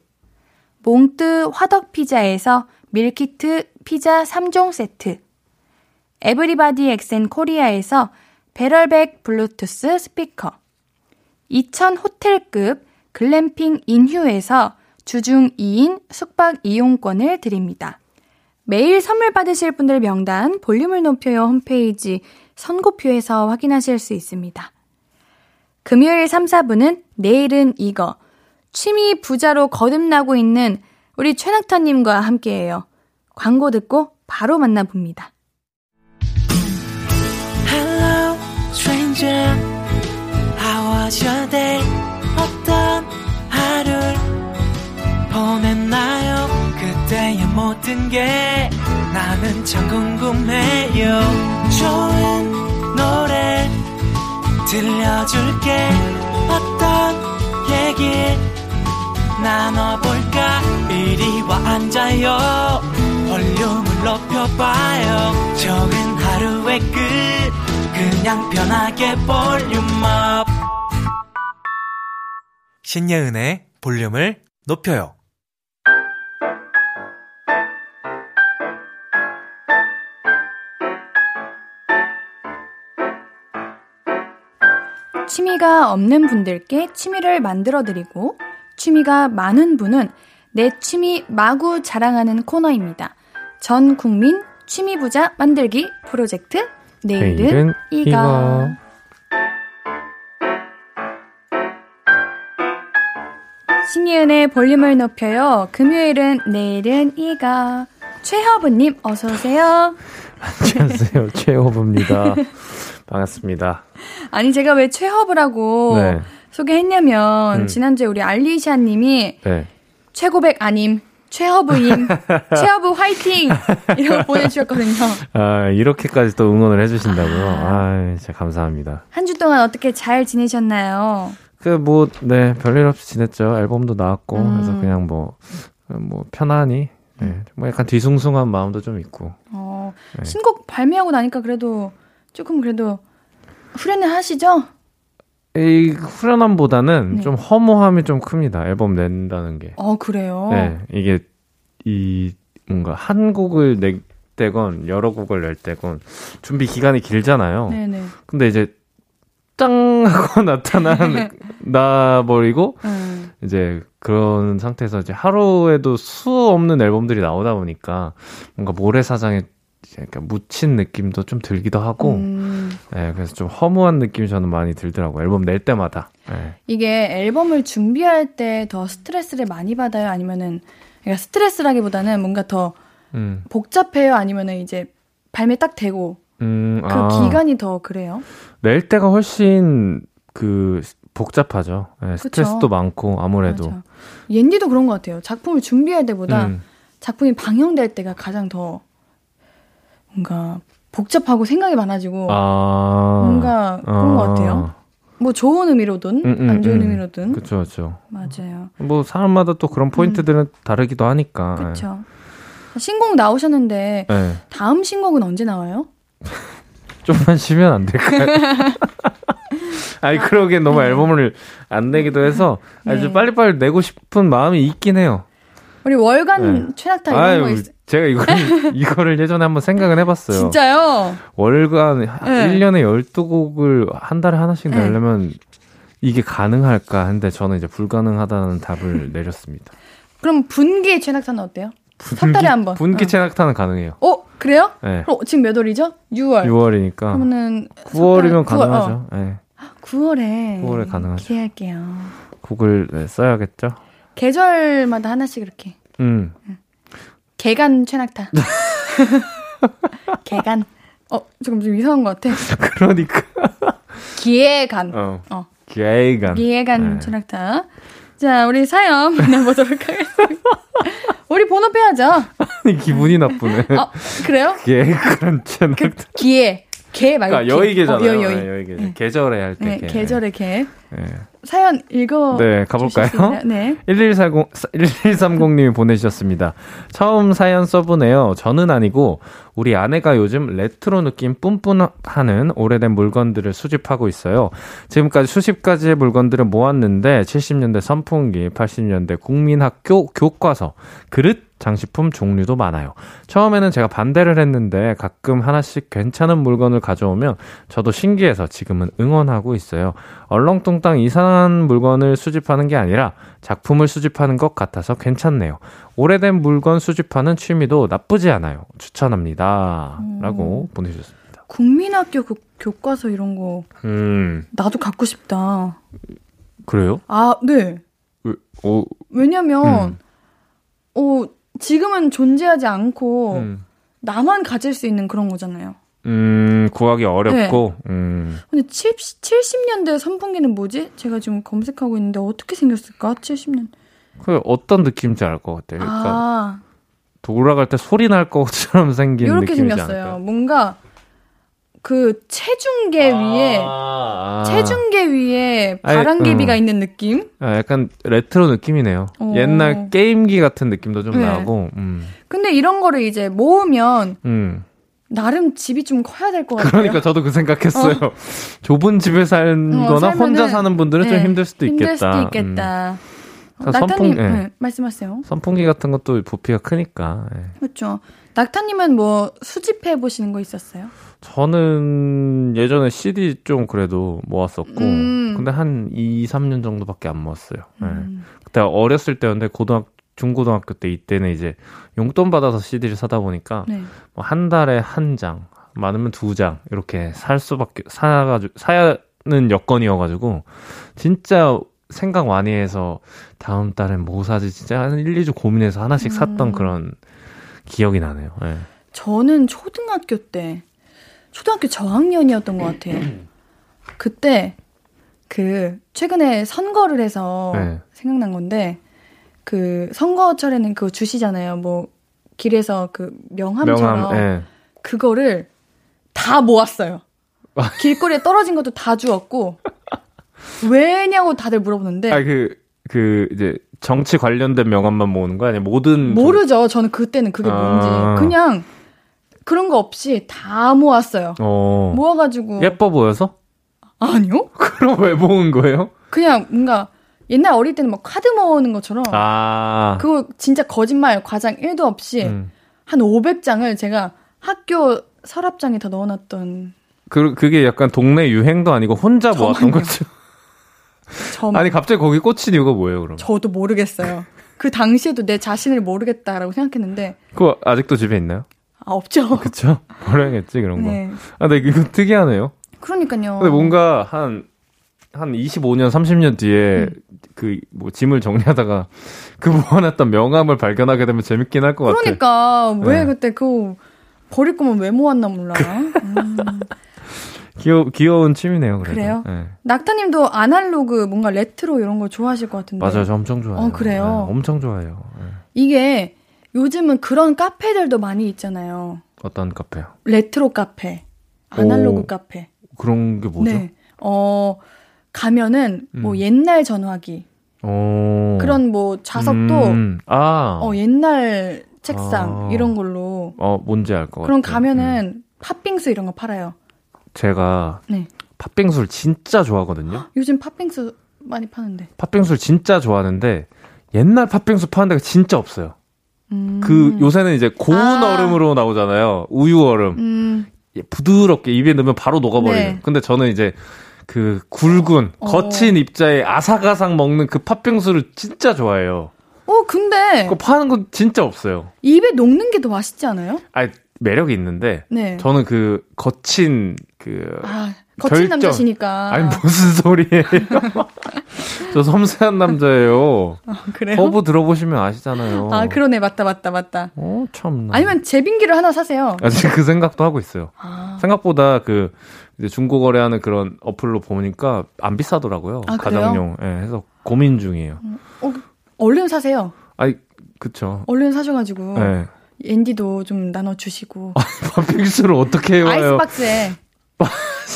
몽뜨 화덕피자에서 밀키트 피자 삼 종 세트, 에브리바디 엑센 코리아에서 배럴백 블루투스 스피커, 이천 호텔급 글램핑 인휴에서 주중 이 인 숙박 이용권을 드립니다. 매일 선물 받으실 분들 명단 볼륨을 높여요 홈페이지 선고표에서 확인하실 수 있습니다. 금요일 삼, 사 부는 내일은 이거 취미 부자로 거듭나고 있는 우리 최낙타님과 함께해요. 광고 듣고 바로 만나봅니다. Hello, stranger. How was your day? 어떤 하루를 보냈나요? 그때의 모든 게 나는 참 궁금해요. 좋은 노래 들려줄게. 어떤 얘기 나눠볼까? 이리 와 앉아요. 볼륨을 높여봐요. 적은 하루의 끝 그냥 편하게 볼륨업. 신예은의 볼륨을 높여요. 취미가 없는 분들께 취미를 만들어드리고 취미가 많은 분은 내 취미 마구 자랑하는 코너입니다. 전 국민 취미부자 만들기 프로젝트 내일은, 내일은 이거. 이거 신예은의 볼륨을 높여요. 금요일은 내일은 이거. 최허브님 어서오세요. 안녕하세요. 최허브입니다. 반갑습니다. 아니 제가 왜 최허브라고 네. 소개했냐면 음. 지난주에 우리 알리샤님이 네. 최고백 아님 최허브임, 최허브 화이팅! 이러고 보내주셨거든요. 아, 이렇게까지 또 응원을 해주신다고요? 아, 진짜 감사합니다. 한 주 동안 어떻게 잘 지내셨나요? 그, 뭐, 네, 별일 없이 지냈죠. 앨범도 나왔고, 음. 그래서 그냥 뭐, 뭐, 편안히, 네, 뭐 약간 뒤숭숭한 마음도 좀 있고. 어, 네. 신곡 발매하고 나니까 그래도, 조금 그래도, 후련해 하시죠? 이 후련함보다는 네. 좀 허무함이 좀 큽니다. 앨범 낸다는 게. 어, 그래요? 네. 이게, 이, 뭔가, 한 곡을 낼 때건, 여러 곡을 낼 때건, 준비 기간이 길잖아요. 네네. 근데 이제, 짱! 하고 나타나버리고, 음. 이제, 그런 상태에서 이제 하루에도 수 없는 앨범들이 나오다 보니까, 뭔가 모래사장에 그러니까 묻힌 느낌도 좀 들기도 하고, 음. 네, 그래서 좀 허무한 느낌이 저는 많이 들더라고요. 앨범 낼 때마다. 네. 이게 앨범을 준비할 때 더 스트레스를 많이 받아요? 아니면은, 그러니까 스트레스라기보다는 뭔가 더 음. 복잡해요? 아니면은 이제 발매 딱 되고, 음, 그 아. 기간이 더 그래요? 낼 때가 훨씬 그, 복잡하죠. 네, 스트레스도 그쵸? 많고, 아무래도. 옌디도 그런 것 같아요. 작품을 준비할 때보다 음. 작품이 방영될 때가 가장 더 뭔가 복잡하고 생각이 많아지고 아~ 뭔가 그런 아~ 것 같아요. 뭐 좋은 의미로든 음, 음, 안 좋은 음. 의미로든 그렇죠, 그렇죠. 맞아요. 뭐 사람마다 또 그런 포인트들은 음. 다르기도 하니까. 그렇죠. 신곡 나오셨는데 네. 다음 신곡은 언제 나와요? 좀만 쉬면 안 될까요? 아니 아, 그러게 너무 네. 앨범을 안 내기도 해서 네. 아주 빨리빨리 내고 싶은 마음이 있긴 해요. 우리 월간 네. 최낙타 이런 아유, 거 있어요? 제가 이걸, 이거를 예전에 한번 생각을 해봤어요. 진짜요? 월간 네. 일 년에 열두 곡을 한 달에 하나씩 내려면 네. 이게 가능할까 했는데 저는 이제 불가능하다는 답을 내렸습니다. 그럼 분기 최낙타는 어때요? 한 달에 한 번. 분기 최낙타는 어. 가능해요. 어? 그래요? 네. 그럼 지금 몇 월이죠? 유월. 유월이니까. 그러면은 구월이면 가능하죠. 구월, 어. 네. 구월에. 구월에 가능하죠. 기대할게요. 곡을 네, 써야겠죠? 계절마다 하나씩 이렇게. 음. 응. 개간 최낙타. 개간. 어, 조금 좀 이상한 것 같아. 그러니까. 기예간. 어. 어. 기예간. 기예간 네. 최낙타. 자, 우리 사연 만나보도록 하겠습니다. 우리 번호 빼야죠. 아니, 기분이 나쁘네. 어, 그래요? 기예간 최낙타. 그, 기예. 개 말고 그러니까 여의개잖아요. 어, 여의, 여의. 네, 여의개. 네. 계절에 할 때 네, 개. 계절의 개. 네. 사연 읽어 네, 가볼까요? 네. 일일삼공님이 보내주셨습니다. 처음 사연 써보네요. 저는 아니고 우리 아내가 요즘 레트로 느낌 뿜뿜하는 오래된 물건들을 수집하고 있어요. 지금까지 수십 가지의 물건들을 모았는데 칠십 년대 선풍기, 팔십 년대 국민학교 교과서, 그릇, 장식품 종류도 많아요. 처음에는 제가 반대를 했는데 가끔 하나씩 괜찮은 물건을 가져오면 저도 신기해서 지금은 응원하고 있어요. 얼렁뚱땅 이상한 물건을 수집하는 게 아니라 작품을 수집하는 것 같아서 괜찮네요. 오래된 물건 수집하는 취미도 나쁘지 않아요. 추천합니다. 음. 라고 보내주셨습니다. 국민학교 그 교과서 이런 거 음. 나도 갖고 싶다. 그래요? 아, 네. 왜, 어, 왜냐면 음. 어, 지금은 존재하지 않고 음. 나만 가질 수 있는 그런 거잖아요. 음, 구하기 어렵고. 네. 음. 근데 칠십, 칠십 년대 선풍기는 뭐지? 제가 지금 검색하고 있는데 어떻게 생겼을까? 칠십 년. 그 어떤 느낌인지 알 것 같아요. 그러니까 아. 돌아갈 때 소리 날 것처럼 생긴 이렇게 느낌이지 생겼어요. 않을까요? 뭔가 그 체중계 위에 아~ 체중계 위에 바람개비가 음. 있는 느낌? 아, 약간 레트로 느낌이네요. 오. 옛날 게임기 같은 느낌도 좀 네. 나고. 음. 근데 이런 거를 이제 모으면 음. 나름 집이 좀 커야 될 것 같아요. 그러니까 저도 그 생각했어요. 어. 좁은 집에 살거나 어, 살면은, 혼자 사는 분들은 네, 좀 힘들 수도 있겠다. 힘들 수도 있겠다. 음. 어, 낙타님 선풍, 네. 말씀하세요. 선풍기 같은 것도 부피가 크니까. 네. 그렇죠. 낙타님은 뭐 수집해 보시는 거 있었어요? 저는 예전에 씨디 좀 그래도 모았었고 음. 근데 한 이, 삼 년 정도밖에 안 모았어요. 음. 네. 그때 어렸을 때였는데 고등학교 중고등학교 때 이때는 이제 용돈 받아서 씨디를 사다 보니까 네. 뭐 한 달에 한 장, 많으면 두 장 이렇게 살 수밖에 사가지고 사는 여건이어가지고 진짜 생각 많이 해서 다음 달엔 뭐 사지 진짜 한 일, 이 주 고민해서 하나씩 샀던 음. 그런 기억이 나네요. 네. 저는 초등학교 때 초등학교 저학년이었던 것 같아요. 그때 그 최근에 선거를 해서 네. 생각난 건데 그 선거철에는 그거 주시잖아요. 뭐 길에서 그 명함처럼 명함, 네. 그거를 다 모았어요. 길거리에 떨어진 것도 다 주었고 왜냐고 다들 물어보는데 아, 그, 그 이제 정치 관련된 명함만 모으는 거 아니에요? 모든 모르죠. 정... 저는 그때는 그게 뭔지 아... 그냥 그런 거 없이 다 모았어요. 어... 모아가지고 예뻐 보여서? 아니요. 그럼 왜 모은 거예요? 그냥 뭔가 옛날 어릴 때는 막 카드 모으는 것처럼 아~ 그거 진짜 거짓말 과장 일도 없이 음. 한 오백 장을 제가 학교 서랍장에 다 넣어놨던 그, 그게 약간 동네 유행도 아니고 혼자 모았던 거죠. 아니 갑자기 거기 꽂힌 이유가 뭐예요 그럼? 저도 모르겠어요. 그 당시에도 내 자신을 모르겠다라고 생각했는데 그거 아직도 집에 있나요? 아, 없죠. 그쵸? 버려야겠지 그런 거. 네. 아, 근데 이거 특이하네요. 그러니까요. 근데 뭔가 한 한 이십오 년, 삼십 년 뒤에 음. 그 뭐 짐을 정리하다가 그 모아놨던 명함을 발견하게 되면 재밌긴 할 것 같아요. 그러니까 같아. 왜 네. 그때 그거 버릴 거면 왜 모았나 몰라. 음. 귀여 귀여운 취미네요. 그래도. 그래요? 네. 낙타님도 아날로그 뭔가 레트로 이런 거 좋아하실 것 같은데. 맞아요, 저 엄청 좋아해요. 어, 그래요? 네, 엄청 좋아해요. 네. 이게 요즘은 그런 카페들도 많이 있잖아요. 어떤 카페요? 레트로 카페, 아날로그 오, 카페. 그런 게 뭐죠? 네. 어. 가면은 음. 뭐 옛날 전화기 오. 그런 뭐 좌석도 음. 아. 어, 옛날 책상 아. 이런 걸로 어 뭔지 알 것 같아요. 그럼 가면은 음. 팥빙수 이런 거 팔아요. 제가 네. 팥빙수를 진짜 좋아하거든요. 헉, 요즘 팥빙수 많이 파는데 팥빙수를 진짜 좋아하는데 옛날 팥빙수 파는 데가 진짜 없어요. 음. 그 요새는 이제 고운 아. 얼음으로 나오잖아요. 우유 얼음. 음. 부드럽게 입에 넣으면 바로 녹아버리는. 네. 근데 저는 이제 그 굵은 어. 거친 입자에 아삭아삭 먹는 그 팥빙수를 진짜 좋아해요. 어, 근데 그거 파는 건 진짜 없어요. 입에 녹는 게 더 맛있지 않아요? 아, 매력이 있는데. 네. 저는 그 거친 그 아, 거친 결정. 남자시니까. 아니 무슨 소리예요? 저 섬세한 남자예요. 아, 그래요? 허브 들어보시면 아시잖아요. 아, 그러네. 맞다, 맞다, 맞다. 어, 참나. 아니면 제빙기를 하나 사세요. 아, 지금 그 생각도 하고 있어요. 아. 생각보다 그 이제 중고 거래하는 그런 어플로 보니까 안 비싸더라고요. 아, 가정용. 예, 네, 해서 고민 중이에요. 어, 얼른 사세요. 아이, 그쵸. 얼른 사셔가지고. 네. 엔디도 좀 나눠주시고. 아, 빙수를 어떻게 해요? 아이스박스에.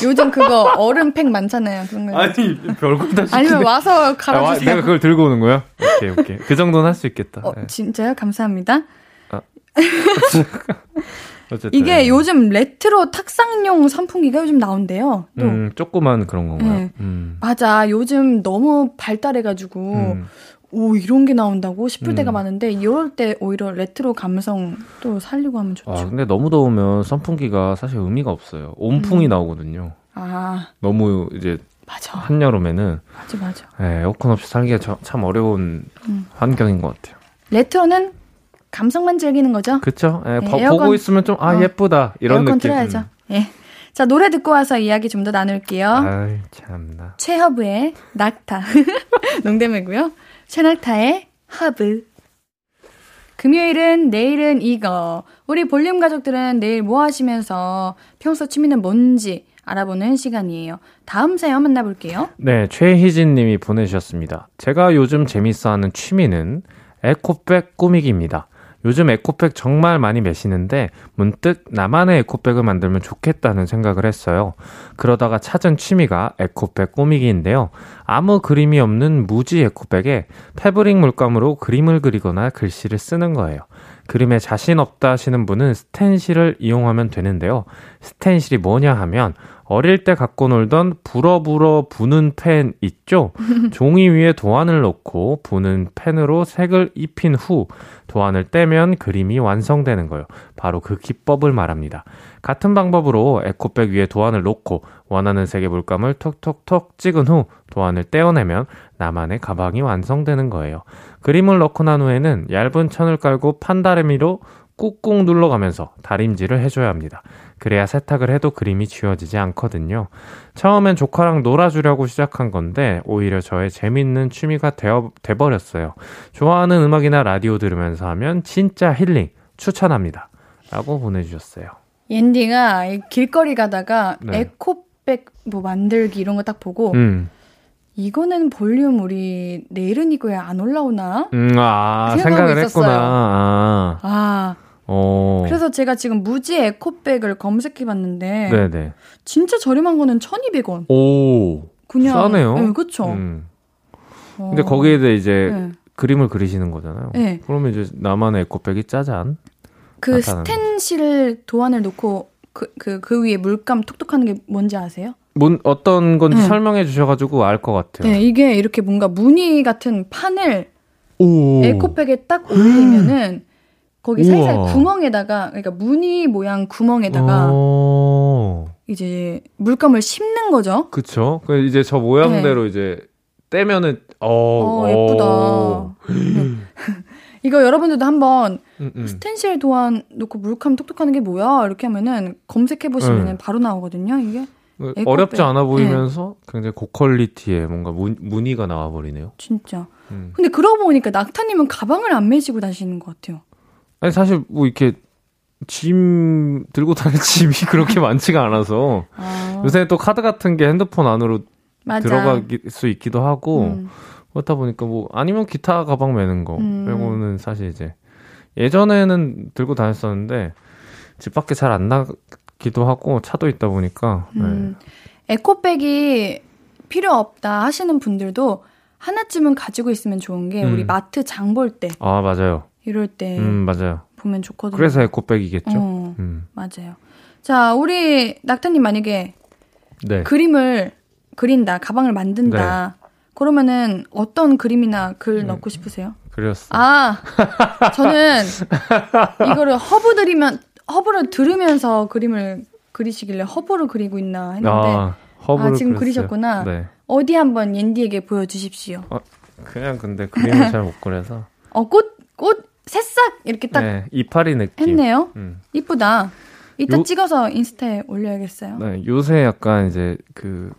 요즘 그거 얼음팩 많잖아요. 그런 거. 아니, 별거 다 시키네. 아니면 와서 갈아주세요. 아, 내가 그걸 들고 오는 거야? 오케이, 오케이. 그 정도는 할 수 있겠다. 어, 네. 진짜요? 감사합니다. 아. 어쨌든. 이게 요즘 레트로 탁상용 선풍기가 요즘 나온대요. 또. 음, 조그만 그런 건가요? 네. 음. 맞아. 요즘 너무 발달해가지고. 음. 오, 이런 게 나온다고 싶을 음. 때가 많은데 이럴 때 오히려 레트로 감성 또 살리고 하면 좋죠. 아, 근데 너무 더우면 선풍기가 사실 의미가 없어요. 온풍이 음. 나오거든요. 아, 너무 이제 맞아. 한여름에는 맞아 맞아. 네, 에어컨 없이 살기가 참 어려운 음. 환경인 것 같아요. 레트로는 감성만 즐기는 거죠. 그렇죠. 네, 네, 에어컨... 보고 있으면 좀 아, 예쁘다 이런 에어컨 느낌. 에어컨 틀어야죠. 예. 네. 자, 노래 듣고 와서 이야기 좀 더 나눌게요. 아이, 참나. 최허브의 낙타. 농담이고요. 최낙타의 하브. 금요일은 내일은 이거. 우리 볼륨 가족들은 내일 뭐 하시면서 평소 취미는 뭔지 알아보는 시간이에요. 다음 사연 만나볼게요. 네, 최희진 님이 보내주셨습니다. 제가 요즘 재밌어하는 취미는 에코백 꾸미기입니다. 요즘 에코백 정말 많이 매시는데 문득 나만의 에코백을 만들면 좋겠다는 생각을 했어요. 그러다가 찾은 취미가 에코백 꾸미기인데요. 아무 그림이 없는 무지 에코백에 패브릭 물감으로 그림을 그리거나 글씨를 쓰는 거예요. 그림에 자신 없다 하시는 분은 스텐실을 이용하면 되는데요. 스텐실이 뭐냐 하면 어릴 때 갖고 놀던 불어불어 부는 펜 있죠? 종이 위에 도안을 놓고 부는 펜으로 색을 입힌 후 도안을 떼면 그림이 완성되는 거예요. 바로 그 기법을 말합니다. 같은 방법으로 에코백 위에 도안을 놓고 원하는 색의 물감을 톡톡톡 찍은 후 도안을 떼어내면 나만의 가방이 완성되는 거예요. 그림을 넣고 난 후에는 얇은 천을 깔고 판다래미로 꾹꾹 눌러가면서 다림질을 해줘야 합니다. 그래야 세탁을 해도 그림이 지워지지 않거든요. 처음엔 조카랑 놀아주려고 시작한 건데 오히려 저의 재밌는 취미가 되어, 돼버렸어요. 좋아하는 음악이나 라디오 들으면서 하면 진짜 힐링 추천합니다. 라고 보내주셨어요. 엔딩아 길거리 가다가 네. 에코백 뭐 만들기 이런 거 딱 보고 음. 이거는 볼륨 우리 내일은 이거야 안 올라오나? 음, 아, 생각을 했구나. 아. 아. 어. 그래서 제가 지금 무지 에코백을 검색해봤는데 네네. 진짜 저렴한 거는 천이백 원. 오, 그냥 싸네요. 네, 그렇죠. 음. 근데 거기에 대해 이제 네. 그림을 그리시는 거잖아요. 네. 그러면 이제 나만의 에코백이 짜잔. 그 스텐실 도안을 놓고 그, 그, 그 위에 물감 톡톡하는 게 뭔지 아세요? 뭔 어떤 건지 네. 설명해 주셔가지고 알 것 같아요. 네, 이게 이렇게 뭔가 무늬 같은 판을 오. 에코백에 딱 올리면은. 거기 우와. 살살 구멍에다가, 그러니까 무늬 모양 구멍에다가, 이제 물감을 씹는 거죠. 그쵸. 이제 저 모양대로 네. 이제 떼면은, 어, 어 예쁘다. 이거 여러분들도 한번 음, 음. 스텐실 도안 놓고 물감 톡톡하는 게 뭐야? 이렇게 하면은 검색해보시면은 음. 바로 나오거든요, 이게. 어렵지 않아 보이면서 네. 굉장히 고퀄리티의 뭔가 무, 무늬가 나와버리네요. 진짜. 음. 근데 그러고 보니까 낙타님은 가방을 안 메시고 다니시는 것 같아요. 아니 사실 뭐 이렇게 짐 들고 다니는 짐이 그렇게 많지가 않아서 아. 요새 또 카드 같은 게 핸드폰 안으로 맞아. 들어갈 수 있기도 하고 음. 그렇다 보니까 뭐 아니면 기타 가방 메는 거 음. 빼고는 사실 이제 예전에는 들고 다녔었는데 집 밖에 잘 안 나기도 하고 차도 있다 보니까 음. 네. 에코백이 필요 없다 하시는 분들도 하나쯤은 가지고 있으면 좋은 게 음. 우리 마트 장 볼 때 아 맞아요. 이럴 때 음, 맞아요. 보면 좋거든요. 그래서 에코백이겠죠. 어, 음. 맞아요. 자, 우리 낙타님 만약에 네. 그림을 그린다, 가방을 만든다. 네. 그러면은 어떤 그림이나 글 네. 넣고 싶으세요? 그렸어. 아, 저는 이거를 허브 들이면, 허브를 들으면서 그림을 그리시길래 허브를 그리고 있나 했는데, 아, 허브를 아 지금 그렸어요. 그리셨구나. 네. 어디 한번 옌디에게 보여주십시오. 어, 그냥 근데 그림을 잘 못 그려서. 어, 꽃, 꽃, 새싹 이렇게 딱. 네, 이파리 느낌. 했네요. 음. 이쁘다. 이따 요, 찍어서 인스타에 올려야겠어요. 네, 요새 약간 이제 그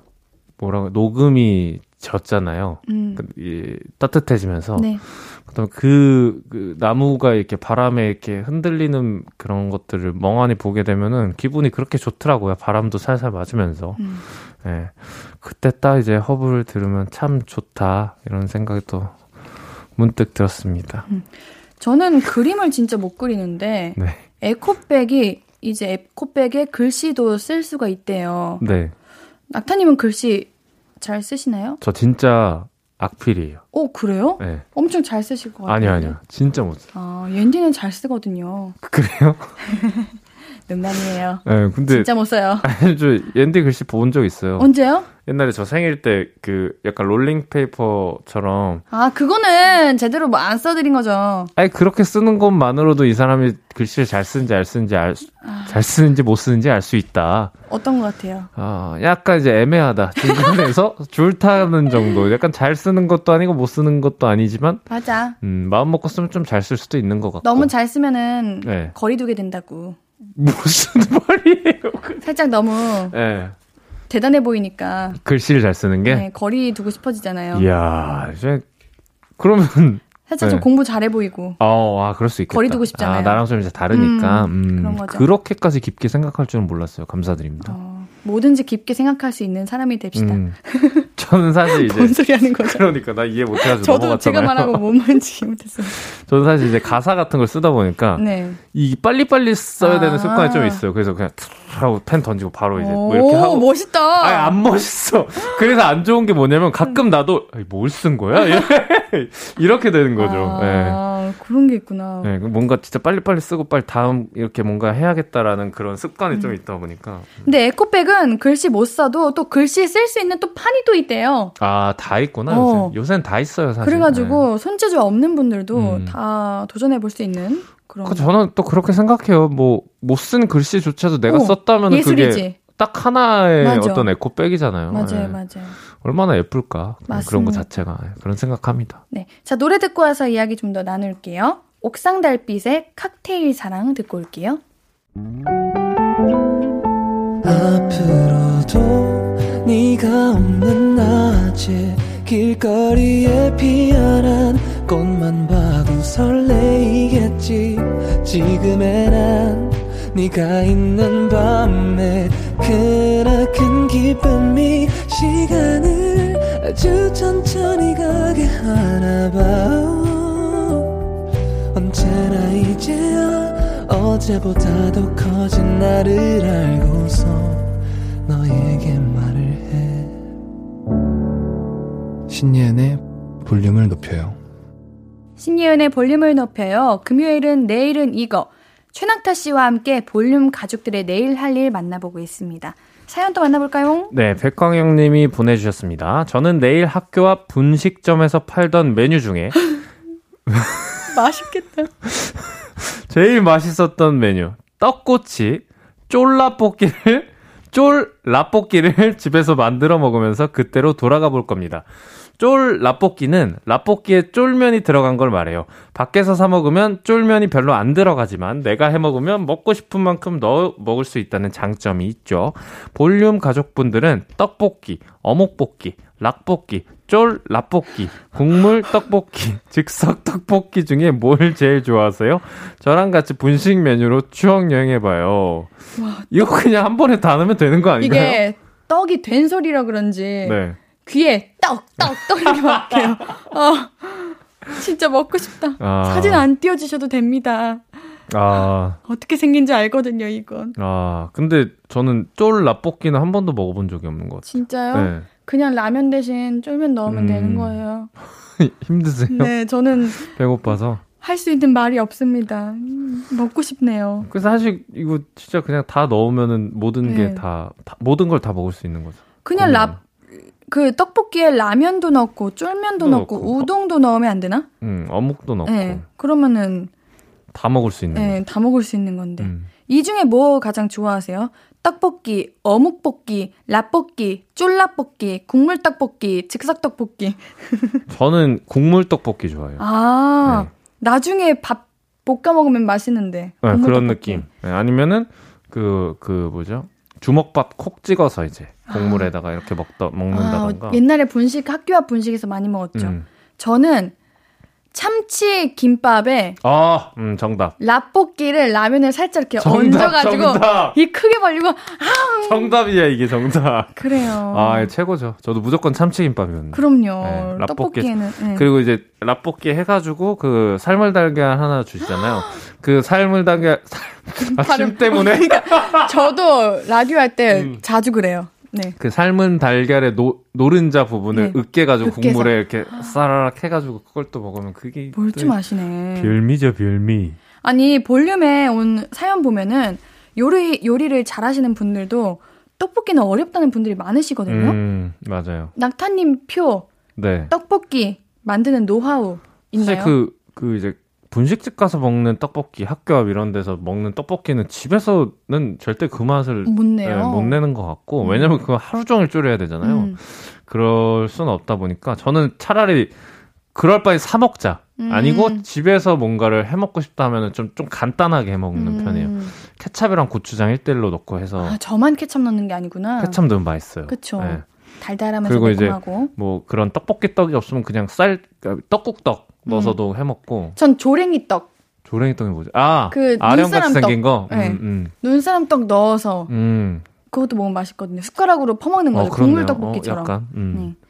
뭐라고 녹음이 졌잖아요. 음. 이, 따뜻해지면서 네. 그다음에 그, 그 나무가 이렇게 바람에 이렇게 흔들리는 그런 것들을 멍하니 보게 되면은 기분이 그렇게 좋더라고요. 바람도 살살 맞으면서 음. 네. 그때 딱 이제 허브를 들으면 참 좋다 이런 생각이 또 문득 들었습니다. 음. 저는 그림을 진짜 못 그리는데 네. 에코백이 이제 에코백에 글씨도 쓸 수가 있대요. 네. 낙타님은 글씨 잘 쓰시나요? 저 진짜 악필이에요. 오, 그래요? 네. 엄청 잘 쓰실 것 같아요. 아니요, 아니요. 진짜 못 써요. 아, 옌디는 잘 쓰거든요. 그래요? 농담이에요. 네, 근데 진짜 못 써요. 아니, 저 옌디 글씨 본 적 있어요. 언제요? 옛날에 저 생일 때 그 약간 롤링페이퍼처럼. 아, 그거는 제대로 뭐 안 써드린 거죠. 아니, 그렇게 쓰는 것만으로도 이 사람이 글씨를 잘 쓰는지 안 쓰는지 알, 아... 잘 쓰는지 못 쓰는지 알 수 있다. 어떤 것 같아요? 아, 약간 이제 애매하다. 중간에서 줄 타는 정도. 약간 잘 쓰는 것도 아니고 못 쓰는 것도 아니지만. 맞아. 음, 마음 먹고 쓰면 좀 잘 쓸 수도 있는 것 같고. 너무 잘 쓰면은 네. 거리 두게 된다고. 무슨 말이에요? 살짝 너무 네. 대단해 보이니까 글씨를 잘 쓰는 게 네, 거리 두고 싶어지잖아요. 이야, 이제 그러면 살짝 네. 좀 공부 잘해 보이고. 어, 아, 그럴 수 있겠다. 거리 두고 싶잖아요. 아, 나랑 좀 이제 다르니까. 음, 음, 그런 거죠. 그렇게까지 깊게 생각할 줄은 몰랐어요. 감사드립니다. 어, 뭐든지 깊게 생각할 수 있는 사람이 됩시다. 음, 저는 사실 이제 뭔 소리 하는 거죠? 그러니까 나 이해 못해가지고 저도 넘어갔잖아요. 제가 말하고 뭔 말인지 못했어요. 저는 사실 이제 가사 같은 걸 쓰다 보니까 네. 이 빨리빨리 써야 되는 아. 습관이 좀 있어요. 그래서 그냥 하고 펜 던지고 바로 이제 뭐 이렇게 하고. 멋있다. 아니, 안 멋있어. 그래서 안 좋은 게 뭐냐면 가끔 나도 뭘 쓴 거야? 이렇게 되는 거죠. 아, 네. 그런 게 있구나. 네, 뭔가 진짜 빨리빨리 쓰고 빨리 다음 이렇게 뭔가 해야겠다라는 그런 습관이 음. 좀 있다 보니까. 근데 에코백은 글씨 못 써도 또 글씨 쓸 수 있는 또 판이 또 있대요. 아, 다 있구나. 어. 요새. 요새는 다 있어요, 사실. 그래가지고 네. 손재주 없는 분들도 음. 다 도전해볼 수 있는. 그럼. 저는 또 그렇게 생각해요. 뭐 못 쓴 글씨조차도 내가 오, 썼다면 예술이지. 그게 딱 하나의 맞아. 어떤 에코백이잖아요. 맞아요, 네. 맞아요. 얼마나 예쁠까. 맞습니다. 그런 거 자체가 그런 생각합니다. 네, 자 노래 듣고 와서 이야기 좀 더 나눌게요. 옥상 달빛의 칵테일 사랑 듣고 올게요. 앞으로도 네가 없는 낮에 길거리에 피어난 꽃만 봐도 설레이겠지. 지금의 난 네가 있는 밤에 그나큰 기쁨이 시간을 아주 천천히 가게 하나 봐. 언제나 이제야 어제보다 더 커진 나를 알고서 너에게 말을 해. 신예은의 볼륨을 높여요. 신예은의 볼륨을 높여요. 금요일은 내일은 이거. 최낙타 씨와 함께 볼륨 가족들의 내일 할 일 만나보고 있습니다. 사연 또 만나볼까요? 네, 백광영 님이 보내주셨습니다. 저는 내일 학교 앞 분식점에서 팔던 메뉴 중에 맛있겠다. 제일 맛있었던 메뉴 떡꼬치 쫄라볶이를 쫄라볶이를 집에서 만들어 먹으면서 그때로 돌아가 볼 겁니다. 쫄 라볶이는 라볶이에 쫄면이 들어간 걸 말해요. 밖에서 사 먹으면 쫄면이 별로 안 들어가지만 내가 해 먹으면 먹고 싶은 만큼 넣어 먹을 수 있다는 장점이 있죠. 볼륨 가족분들은 떡볶이, 어묵볶이, 락볶이, 쫄 라볶이, 국물 떡볶이, 즉석 떡볶이 중에 뭘 제일 좋아하세요? 저랑 같이 분식 메뉴로 추억 여행해봐요. 와, 이거 그냥 한 번에 다 넣으면 되는 거 아닌가요? 이게 떡이 된 소리라 그런지 네. 귀에 떡, 떡, 떡 이렇게 막혀요. 어, 진짜 먹고 싶다. 아... 사진 안 띄워주셔도 됩니다. 아... 어떻게 생긴지 알거든요, 이건. 아, 근데 저는 쫄 라볶이는 한 번도 먹어본 적이 없는 것 같아요. 진짜요? 네. 그냥 라면 대신 쫄면 넣으면 음... 되는 거예요. 힘드세요? 네, 저는 배고파서 할 수 있는 말이 없습니다. 먹고 싶네요. 그래서 사실 이거 진짜 그냥 다 넣으면은 모든 네. 게 다, 다 모든 걸 다 먹을 수 있는 거죠. 그냥 라 그 떡볶이에 라면도 넣고 쫄면도 넣고, 넣고 우동도 넣으면 안 되나? 음, 어묵도 넣고. 네, 그러면은 다 먹을 수 있는. 네, 다 먹을 수 있는 건데. 음. 이 중에 뭐 가장 좋아하세요? 떡볶이, 어묵볶이, 라볶이, 쫄라볶이, 국물떡볶이, 즉석떡볶이. 저는 국물떡볶이 좋아해요. 아, 네. 나중에 밥 볶아 먹으면 맛있는데. 네, 그런 떡볶이. 느낌. 네, 아니면은 그, 그 뭐죠? 주먹밥 콕 찍어서 이제 국물에다가 아. 이렇게 먹다, 먹는다던가. 아, 옛날에 분식, 학교 앞 분식에서 많이 먹었죠. 음. 저는 참치 김밥에 아, 음, 정답. 라볶이를 라면에 살짝 이렇게 정답, 얹어가지고 정답. 이 크게 벌리고 아, 정답이야 이게 정답. 그래요. 아, 예, 최고죠. 저도 무조건 참치 김밥이었는데. 그럼요. 네, 라볶이. 떡볶이에는. 네. 그리고 이제 라볶이 해가지고 그 삶을 달걀 하나 주시잖아요. 그 삶을 달걀 아침 때문에. 그러니까 저도 라디오 할 때 음. 자주 그래요. 네. 그 삶은 달걀의 노, 노른자 부분을 네. 으깨가지고 으깨서. 국물에 이렇게 싸라락 해가지고 그걸 또 먹으면 그게 뭘 좀 아시네. 별미죠, 별미. 아니 볼륨에 온 사연 보면은 요리 요리를 잘하시는 분들도 떡볶이는 어렵다는 분들이 많으시거든요. 음, 맞아요. 낙타님 표. 네. 떡볶이 만드는 노하우 있나요? 사실 그, 그 이제 분식집 가서 먹는 떡볶이, 학교 앞 이런 데서 먹는 떡볶이는 집에서는 절대 그 맛을 못, 네, 못 내는 것 같고 음. 왜냐면 그거 하루 종일 졸여야 되잖아요. 음. 그럴 수는 없다 보니까 저는 차라리 그럴 바에 사 먹자. 음. 아니고 집에서 뭔가를 해먹고 싶다 하면 좀, 좀 간단하게 해먹는 음. 편이에요. 케찹이랑 고추장 일 대일로 넣고 해서. 아, 저만 케찹 넣는 게 아니구나. 케찹 넣으면 맛있어요. 그쵸. 네. 달달하면서 그리고 매콤하고. 이제 뭐 그런 떡볶이 떡이 없으면 그냥 쌀, 떡국떡 넣어서도 음. 해먹고. 전 조랭이 떡. 조랭이 떡이 뭐지? 아, 그 아령같이 생긴 거? 네. 음, 음. 눈사람 떡 넣어서 음. 그것도 먹으면 맛있거든요. 숟가락으로 퍼먹는 거죠. 어, 국물 떡볶이처럼. 어, 약간, 음. 네.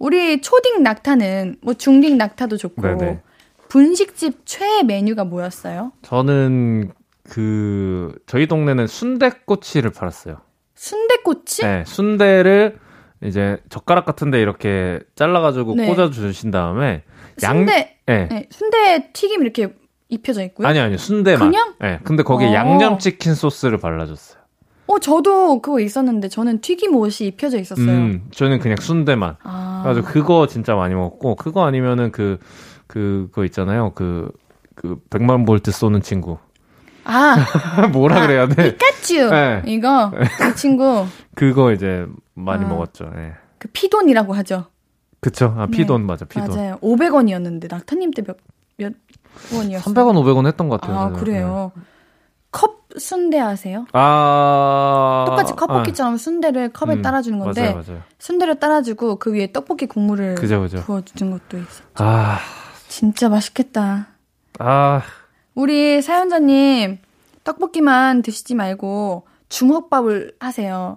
우리 초딩 낙타는 뭐 중딩 낙타도 좋고 네네. 분식집 최애 메뉴가 뭐였어요? 저는 그 저희 동네는 순대꼬치를 팔았어요. 순대꼬치? 네. 순대를 이제 젓가락 같은데 이렇게 잘라가지고 네. 꽂아주신 다음에 양, 순대, 네. 네. 순대 튀김 이렇게 입혀져 있고요. 아니요, 아니요. 순대만. 그냥? 네. 근데 거기에 어. 양념치킨 소스를 발라줬어요. 어, 저도 그거 있었는데 저는 튀김 옷이 입혀져 있었어요. 음, 저는 그냥 순대만. 아. 그래서 그거 진짜 많이 먹고 그거 아니면은 그, 그, 그거 있잖아요. 그, 그 백만 볼트 쏘는 친구. 아. 뭐라 아, 그래야 돼? 피카츄. 네. 이거. 그 친구. 그거 이제 많이 아, 먹었죠. 네. 그 피돈이라고 하죠. 그쵸. 아, 피돈 네. 맞아. 피돈. 맞아요. 오백 원이었는데 낙타님 때 몇 몇 원이었어요? 삼백 원, 오백 원 했던 것 같아요. 아, 그래서. 그래요. 네. 컵 순대 아세요? 아. 똑같이 컵볶이처럼 아. 순대를 컵에 음, 따라주는 건데 맞아요, 맞아요. 순대를 따라주고 그 위에 떡볶이 국물을 그죠, 그죠. 부어주는 것도 있었죠. 아. 진짜 맛있겠다. 아. 우리 사연자님 떡볶이만 드시지 말고 주먹밥을 하세요.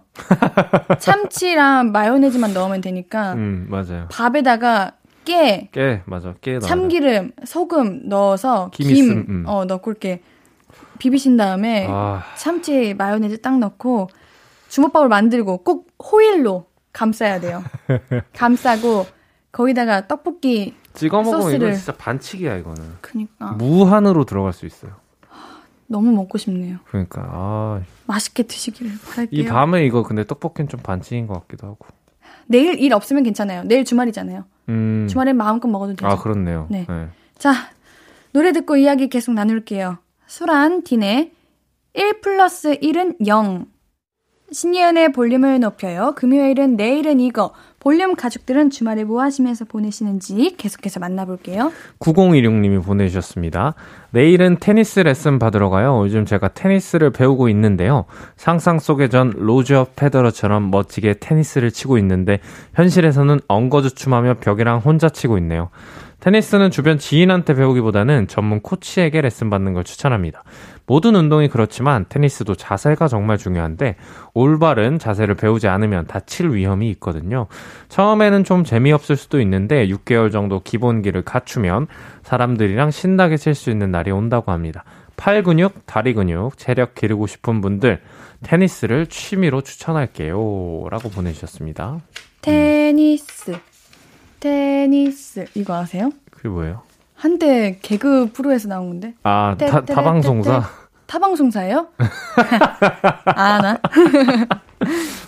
참치랑 마요네즈만 넣으면 되니까. 음, 맞아요. 밥에다가 깨, 깨 맞아, 깨 참기름, 소금 넣어서 김, 김 있음, 음. 어, 넣고 이렇게 비비신 다음에 아... 참치 마요네즈 딱 넣고 주먹밥을 만들고 꼭 호일로 감싸야 돼요. 감싸고 거기다가 떡볶이 찍어 먹으면 이건 진짜 반칙이야 이거는. 그러니까 무한으로 들어갈 수 있어요. 너무 먹고 싶네요. 그러니까 아 맛있게 드시길 바랄게요. 이 밤에 이거 근데 떡볶이는 좀 반칙인 것 같기도 하고. 내일 일 없으면 괜찮아요. 내일 주말이잖아요. 음. 주말에 마음껏 먹어도 되죠. 아 그렇네요. 네. 네. 자 노래 듣고 이야기 계속 나눌게요. 수란 딘의 일 플러스 일은 영. 신예은의 볼륨을 높여요. 금요일은 내일은 이거. 볼륨 가족들은 주말에 뭐 하시면서 보내시는지 계속해서 만나볼게요. 구공일육 님이 보내주셨습니다. 내일은 테니스 레슨 받으러 가요. 요즘 제가 테니스를 배우고 있는데요. 상상 속의 전 로저 페더러처럼 멋지게 테니스를 치고 있는데 현실에서는 엉거주춤하며 벽이랑 혼자 치고 있네요. 테니스는 주변 지인한테 배우기보다는 전문 코치에게 레슨 받는 걸 추천합니다. 모든 운동이 그렇지만 테니스도 자세가 정말 중요한데 올바른 자세를 배우지 않으면 다칠 위험이 있거든요. 처음에는 좀 재미없을 수도 있는데 육 개월 정도 기본기를 갖추면 사람들이랑 신나게 칠 수 있는 날이 온다고 합니다. 팔 근육, 다리 근육, 체력 기르고 싶은 분들 테니스를 취미로 추천할게요. 라고 보내주셨습니다. 테니스. 테니스 이거 아세요? 그게 뭐예요? 한때 개그 프로에서 나온 건데. 아, 타, 타방송사? 타방송사예요? 아, 나?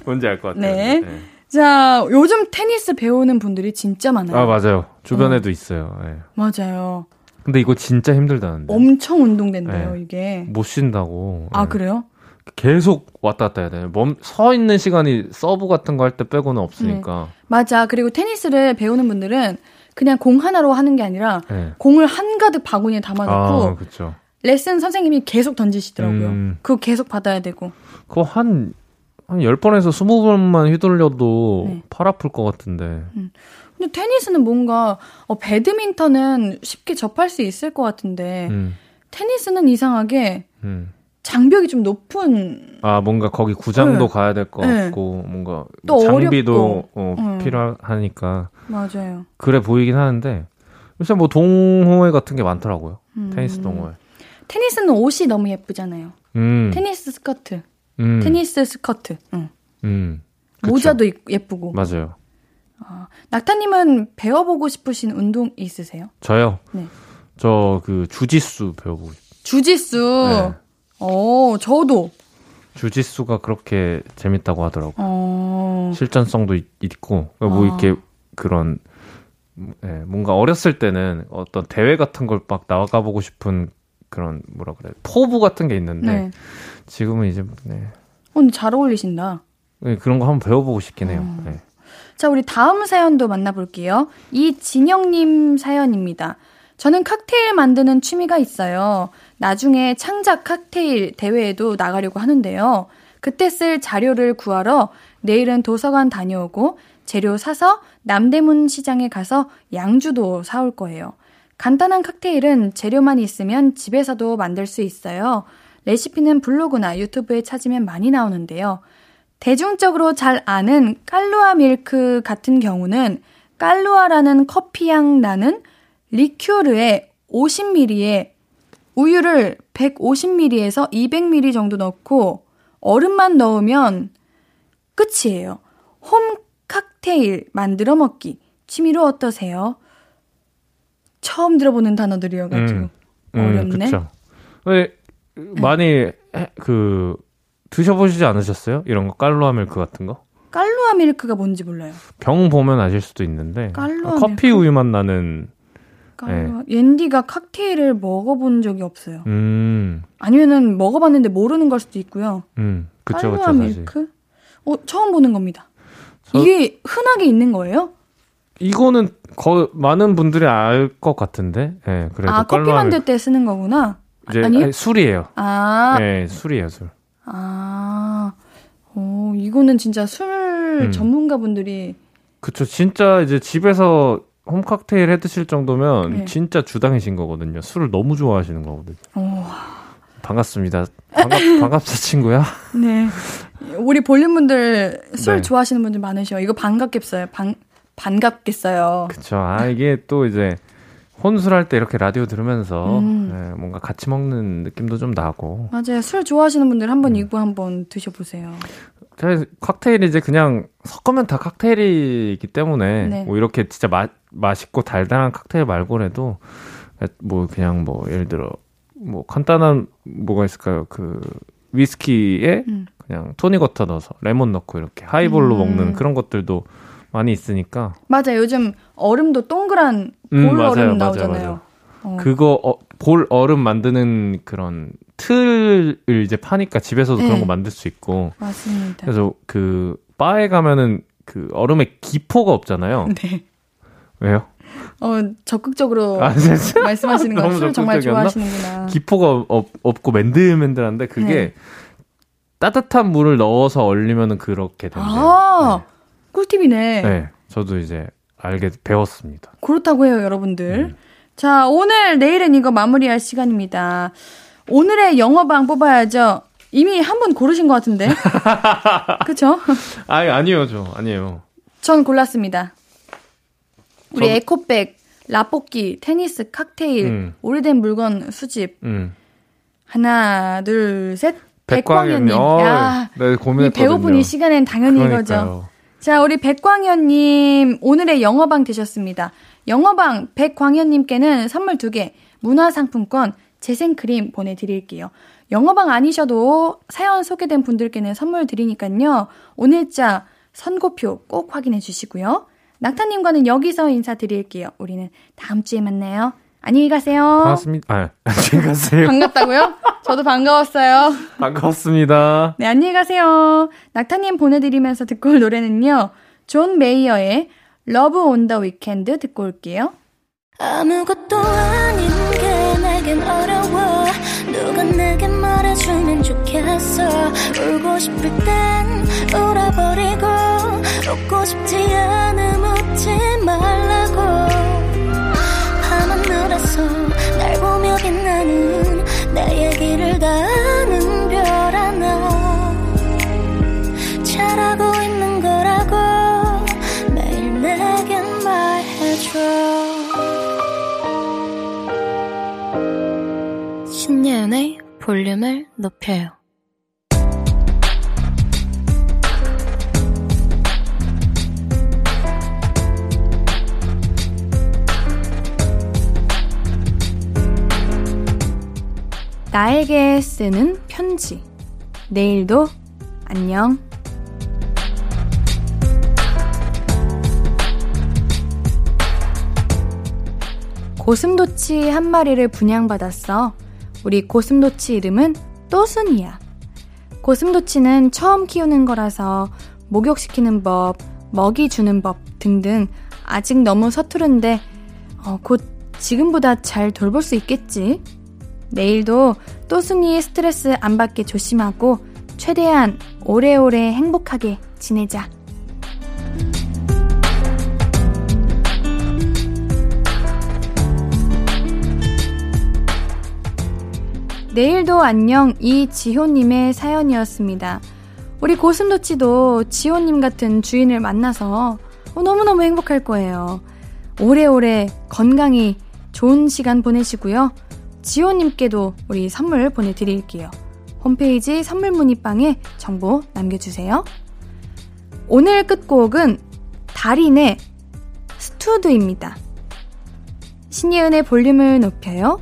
뭔지 알 것 같아요. 네. 네. 자, 요즘 테니스 배우는 분들이 진짜 많아요. 아, 맞아요. 주변에도 어. 있어요. 네. 맞아요. 근데 이거 진짜 힘들다는데. 엄청 운동된대요, 네. 이게. 못 쉰다고. 아, 네. 그래요? 계속 왔다 갔다 해야 돼요. 멈, 서 있는 시간이 서브 같은 거 할 때 빼고는 없으니까. 네. 맞아. 그리고 테니스를 배우는 분들은 그냥 공 하나로 하는 게 아니라 네. 공을 한가득 바구니에 담아놓고 아, 그렇죠. 레슨 선생님이 계속 던지시더라고요. 음. 그거 계속 받아야 되고. 그거 한, 한 열 번에서 스무 번만 휘둘려도 네. 팔 아플 것 같은데. 음. 근데 테니스는 뭔가 어, 배드민턴은 쉽게 접할 수 있을 것 같은데 음. 테니스는 이상하게 음. 장벽이 좀 높은. 아, 뭔가 거기 구장도 네. 가야 될 것 같고 네. 뭔가 또 장비도 어, 음. 필요하니까. 맞아요. 그래 보이긴 하는데 요새 뭐 동호회 같은 게 많더라고요. 음. 테니스 동호회. 테니스는 옷이 너무 예쁘잖아요. 음. 테니스 스커트, 음. 테니스 스커트, 응. 음. 모자도 예쁘고. 맞아요. 어, 낙타님은 배워보고 싶으신 운동 있으세요? 저요? 네. 저 그 주짓수 배워보고 싶어요. 주짓수? 네. 어, 저도. 주짓수가 그렇게 재밌다고 하더라고요. 어... 실전성도 있, 있고, 뭐 아. 이렇게 그런, 네, 뭔가 어렸을 때는 어떤 대회 같은 걸 막 나가보고 싶은 그런 뭐라 그래 포부 같은 게 있는데 네. 지금은 이제 네. 오늘 잘 어울리신다. 네, 그런 거 한번 배워보고 싶긴 해요. 어. 네. 자, 우리 다음 사연도 만나볼게요. 이진영님 사연입니다. 저는 칵테일 만드는 취미가 있어요. 나중에 창작 칵테일 대회에도 나가려고 하는데요. 그때 쓸 자료를 구하러 내일은 도서관 다녀오고 재료 사서 남대문 시장에 가서 양주도 사올 거예요. 간단한 칵테일은 재료만 있으면 집에서도 만들 수 있어요. 레시피는 블로그나 유튜브에 찾으면 많이 나오는데요. 대중적으로 잘 아는 깔루아 밀크 같은 경우는 깔루아라는 커피향 나는 리큐르에 오십 밀리리터에 우유를 백오십 밀리리터에서 이백 밀리리터 정도 넣고 얼음만 넣으면 끝이에요. 홈 칵테일 만들어 먹기 취미로 어떠세요? 처음 들어보는 단어들이어가지고 음, 음, 어렵네. 그쵸. 왜 많이 해, 그 드셔보시지 않으셨어요? 이런 거 깔루아 밀크 같은 거? 깔루아 밀크가 뭔지 몰라요. 병 보면 아실 수도 있는데 깔루아 커피 밀크? 우유 맛 나는. 깔루아. 예. 옌디가 칵테일을 먹어본 적이 없어요. 음. 아니면은 먹어봤는데 모르는 걸 수도 있고요. 음. 그쵸, 깔루아 그쵸, 밀크? 어, 처음 보는 겁니다. 저... 이게 흔하게 있는 거예요? 이거는 거, 많은 분들이 알 것 같은데. 예, 그래도 아, 커피 만들 때 쓰는 거구나? 이제, 아니요? 아니, 술이에요. 아. 예, 술이에요, 술. 아. 오, 이거는 진짜 술 음. 전문가분들이. 그쵸, 진짜 이제 집에서 홈 칵테일 해 드실 정도면 네. 진짜 주당이신 거거든요. 술을 너무 좋아하시는 거거든요. 오. 반갑습니다. 반갑, 반갑다, 친구야. 네. 우리 볼륨분들 술 네. 좋아하시는 분들 많으셔. 이거 반갑겠어요. 반... 반갑겠어요. 그쵸. 아, 이게 또 이제 혼술할 때 이렇게 라디오 들으면서 음. 네, 뭔가 같이 먹는 느낌도 좀 나고. 맞아요. 술 좋아하시는 분들 한번 음. 이거 한번 드셔보세요. 칵테일이 이제 그냥 섞으면 다 칵테일이기 때문에 네. 뭐 이렇게 진짜 마, 맛있고 달달한 칵테일 말고라도 뭐 그냥 뭐 예를 들어 뭐 간단한 뭐가 있을까요? 그 위스키에 음. 그냥 토닉워터 넣어서 레몬 넣고 이렇게 하이볼로 음. 먹는 그런 것들도 많이 있으니까. 맞아요. 요즘 얼음도 동그란 볼 음, 맞아요, 얼음 나오잖아요. 맞아요, 맞아요. 어. 그거 어, 볼 얼음 만드는 그런 틀을 이제 파니까 집에서도 네. 그런 거 만들 수 있고. 맞습니다. 그래서 그 바에 가면은 그 얼음에 기포가 없잖아요. 네. 왜요? 어, 적극적으로 아, 말씀하시는 거. 술 정말 좋아하시는구나. 기포가 없, 없고 맨들맨들한데 그게 네. 따뜻한 물을 넣어서 얼리면은 그렇게 된대요. 아! 네. 꿀팁이네. 네, 저도 이제 알게 배웠습니다. 그렇다고 해요, 여러분들. 음. 자, 오늘 내일은 이거 마무리할 시간입니다. 오늘의 영어방 뽑아야죠. 이미 한 분 고르신 것 같은데, 그렇죠? 아니 아니요, 저 아니에요. 전 골랐습니다. 우리 전... 에코백, 라볶이, 테니스, 칵테일, 음. 오래된 물건 수집. 음. 하나, 둘, 셋. 백광현님. 야, 네, 고민했거든요. 배우분 이 시간엔 당연히 그러니까요. 이거죠. 자, 우리 백광현님 오늘의 영어방 되셨습니다. 영어방 백광현님께는 선물 두 개, 문화상품권, 재생크림 보내드릴게요. 영어방 아니셔도 사연 소개된 분들께는 선물 드리니까요. 오늘자 선고표 꼭 확인해 주시고요. 낙타님과는 여기서 인사드릴게요. 우리는 다음 주에 만나요. 안녕히 가세요. 반갑습니다. 아, 안녕히 가세요. 반갑다고요? 저도 반가웠어요. 반가웠습니다. 네, 안녕히 가세요. 낙타님 보내드리면서 듣고 올 노래는요. 존 메이어의 러브 온 더 위켄드 듣고 올게요. 아무것도 아닌 게 내겐 어려워. 누가 내게 말해주면 좋겠어. 울고 싶을 땐 울어버리고 웃고 싶지 않으면 웃지 말라고. 밤하늘에서 날 보며 빛나는 내 얘기를 다 아는 별 하나 잘하고 있는 거라고 매일 내겐 말해줘. 신예은의 볼륨을 높여요. 나에게 쓰는 편지. 내일도 안녕. 고슴도치 한 마리를 분양받았어. 우리 고슴도치 이름은 또순이야. 고슴도치는 처음 키우는 거라서 목욕시키는 법, 먹이 주는 법 등등 아직 너무 서투른데 어, 곧 지금보다 잘 돌볼 수 있겠지. 내일도 또순이의 스트레스 안 받게 조심하고 최대한 오래오래 행복하게 지내자. 내일도 안녕 이지호님의 사연이었습니다. 우리 고슴도치도 지호님 같은 주인을 만나서 너무너무 행복할 거예요. 오래오래 건강히 좋은 시간 보내시고요. 지호님께도 우리 선물 보내드릴게요. 홈페이지 선물 문의방에 정보 남겨주세요. 오늘 끝곡은 달인의 스튜드입니다. 신예은의 볼륨을 높여요.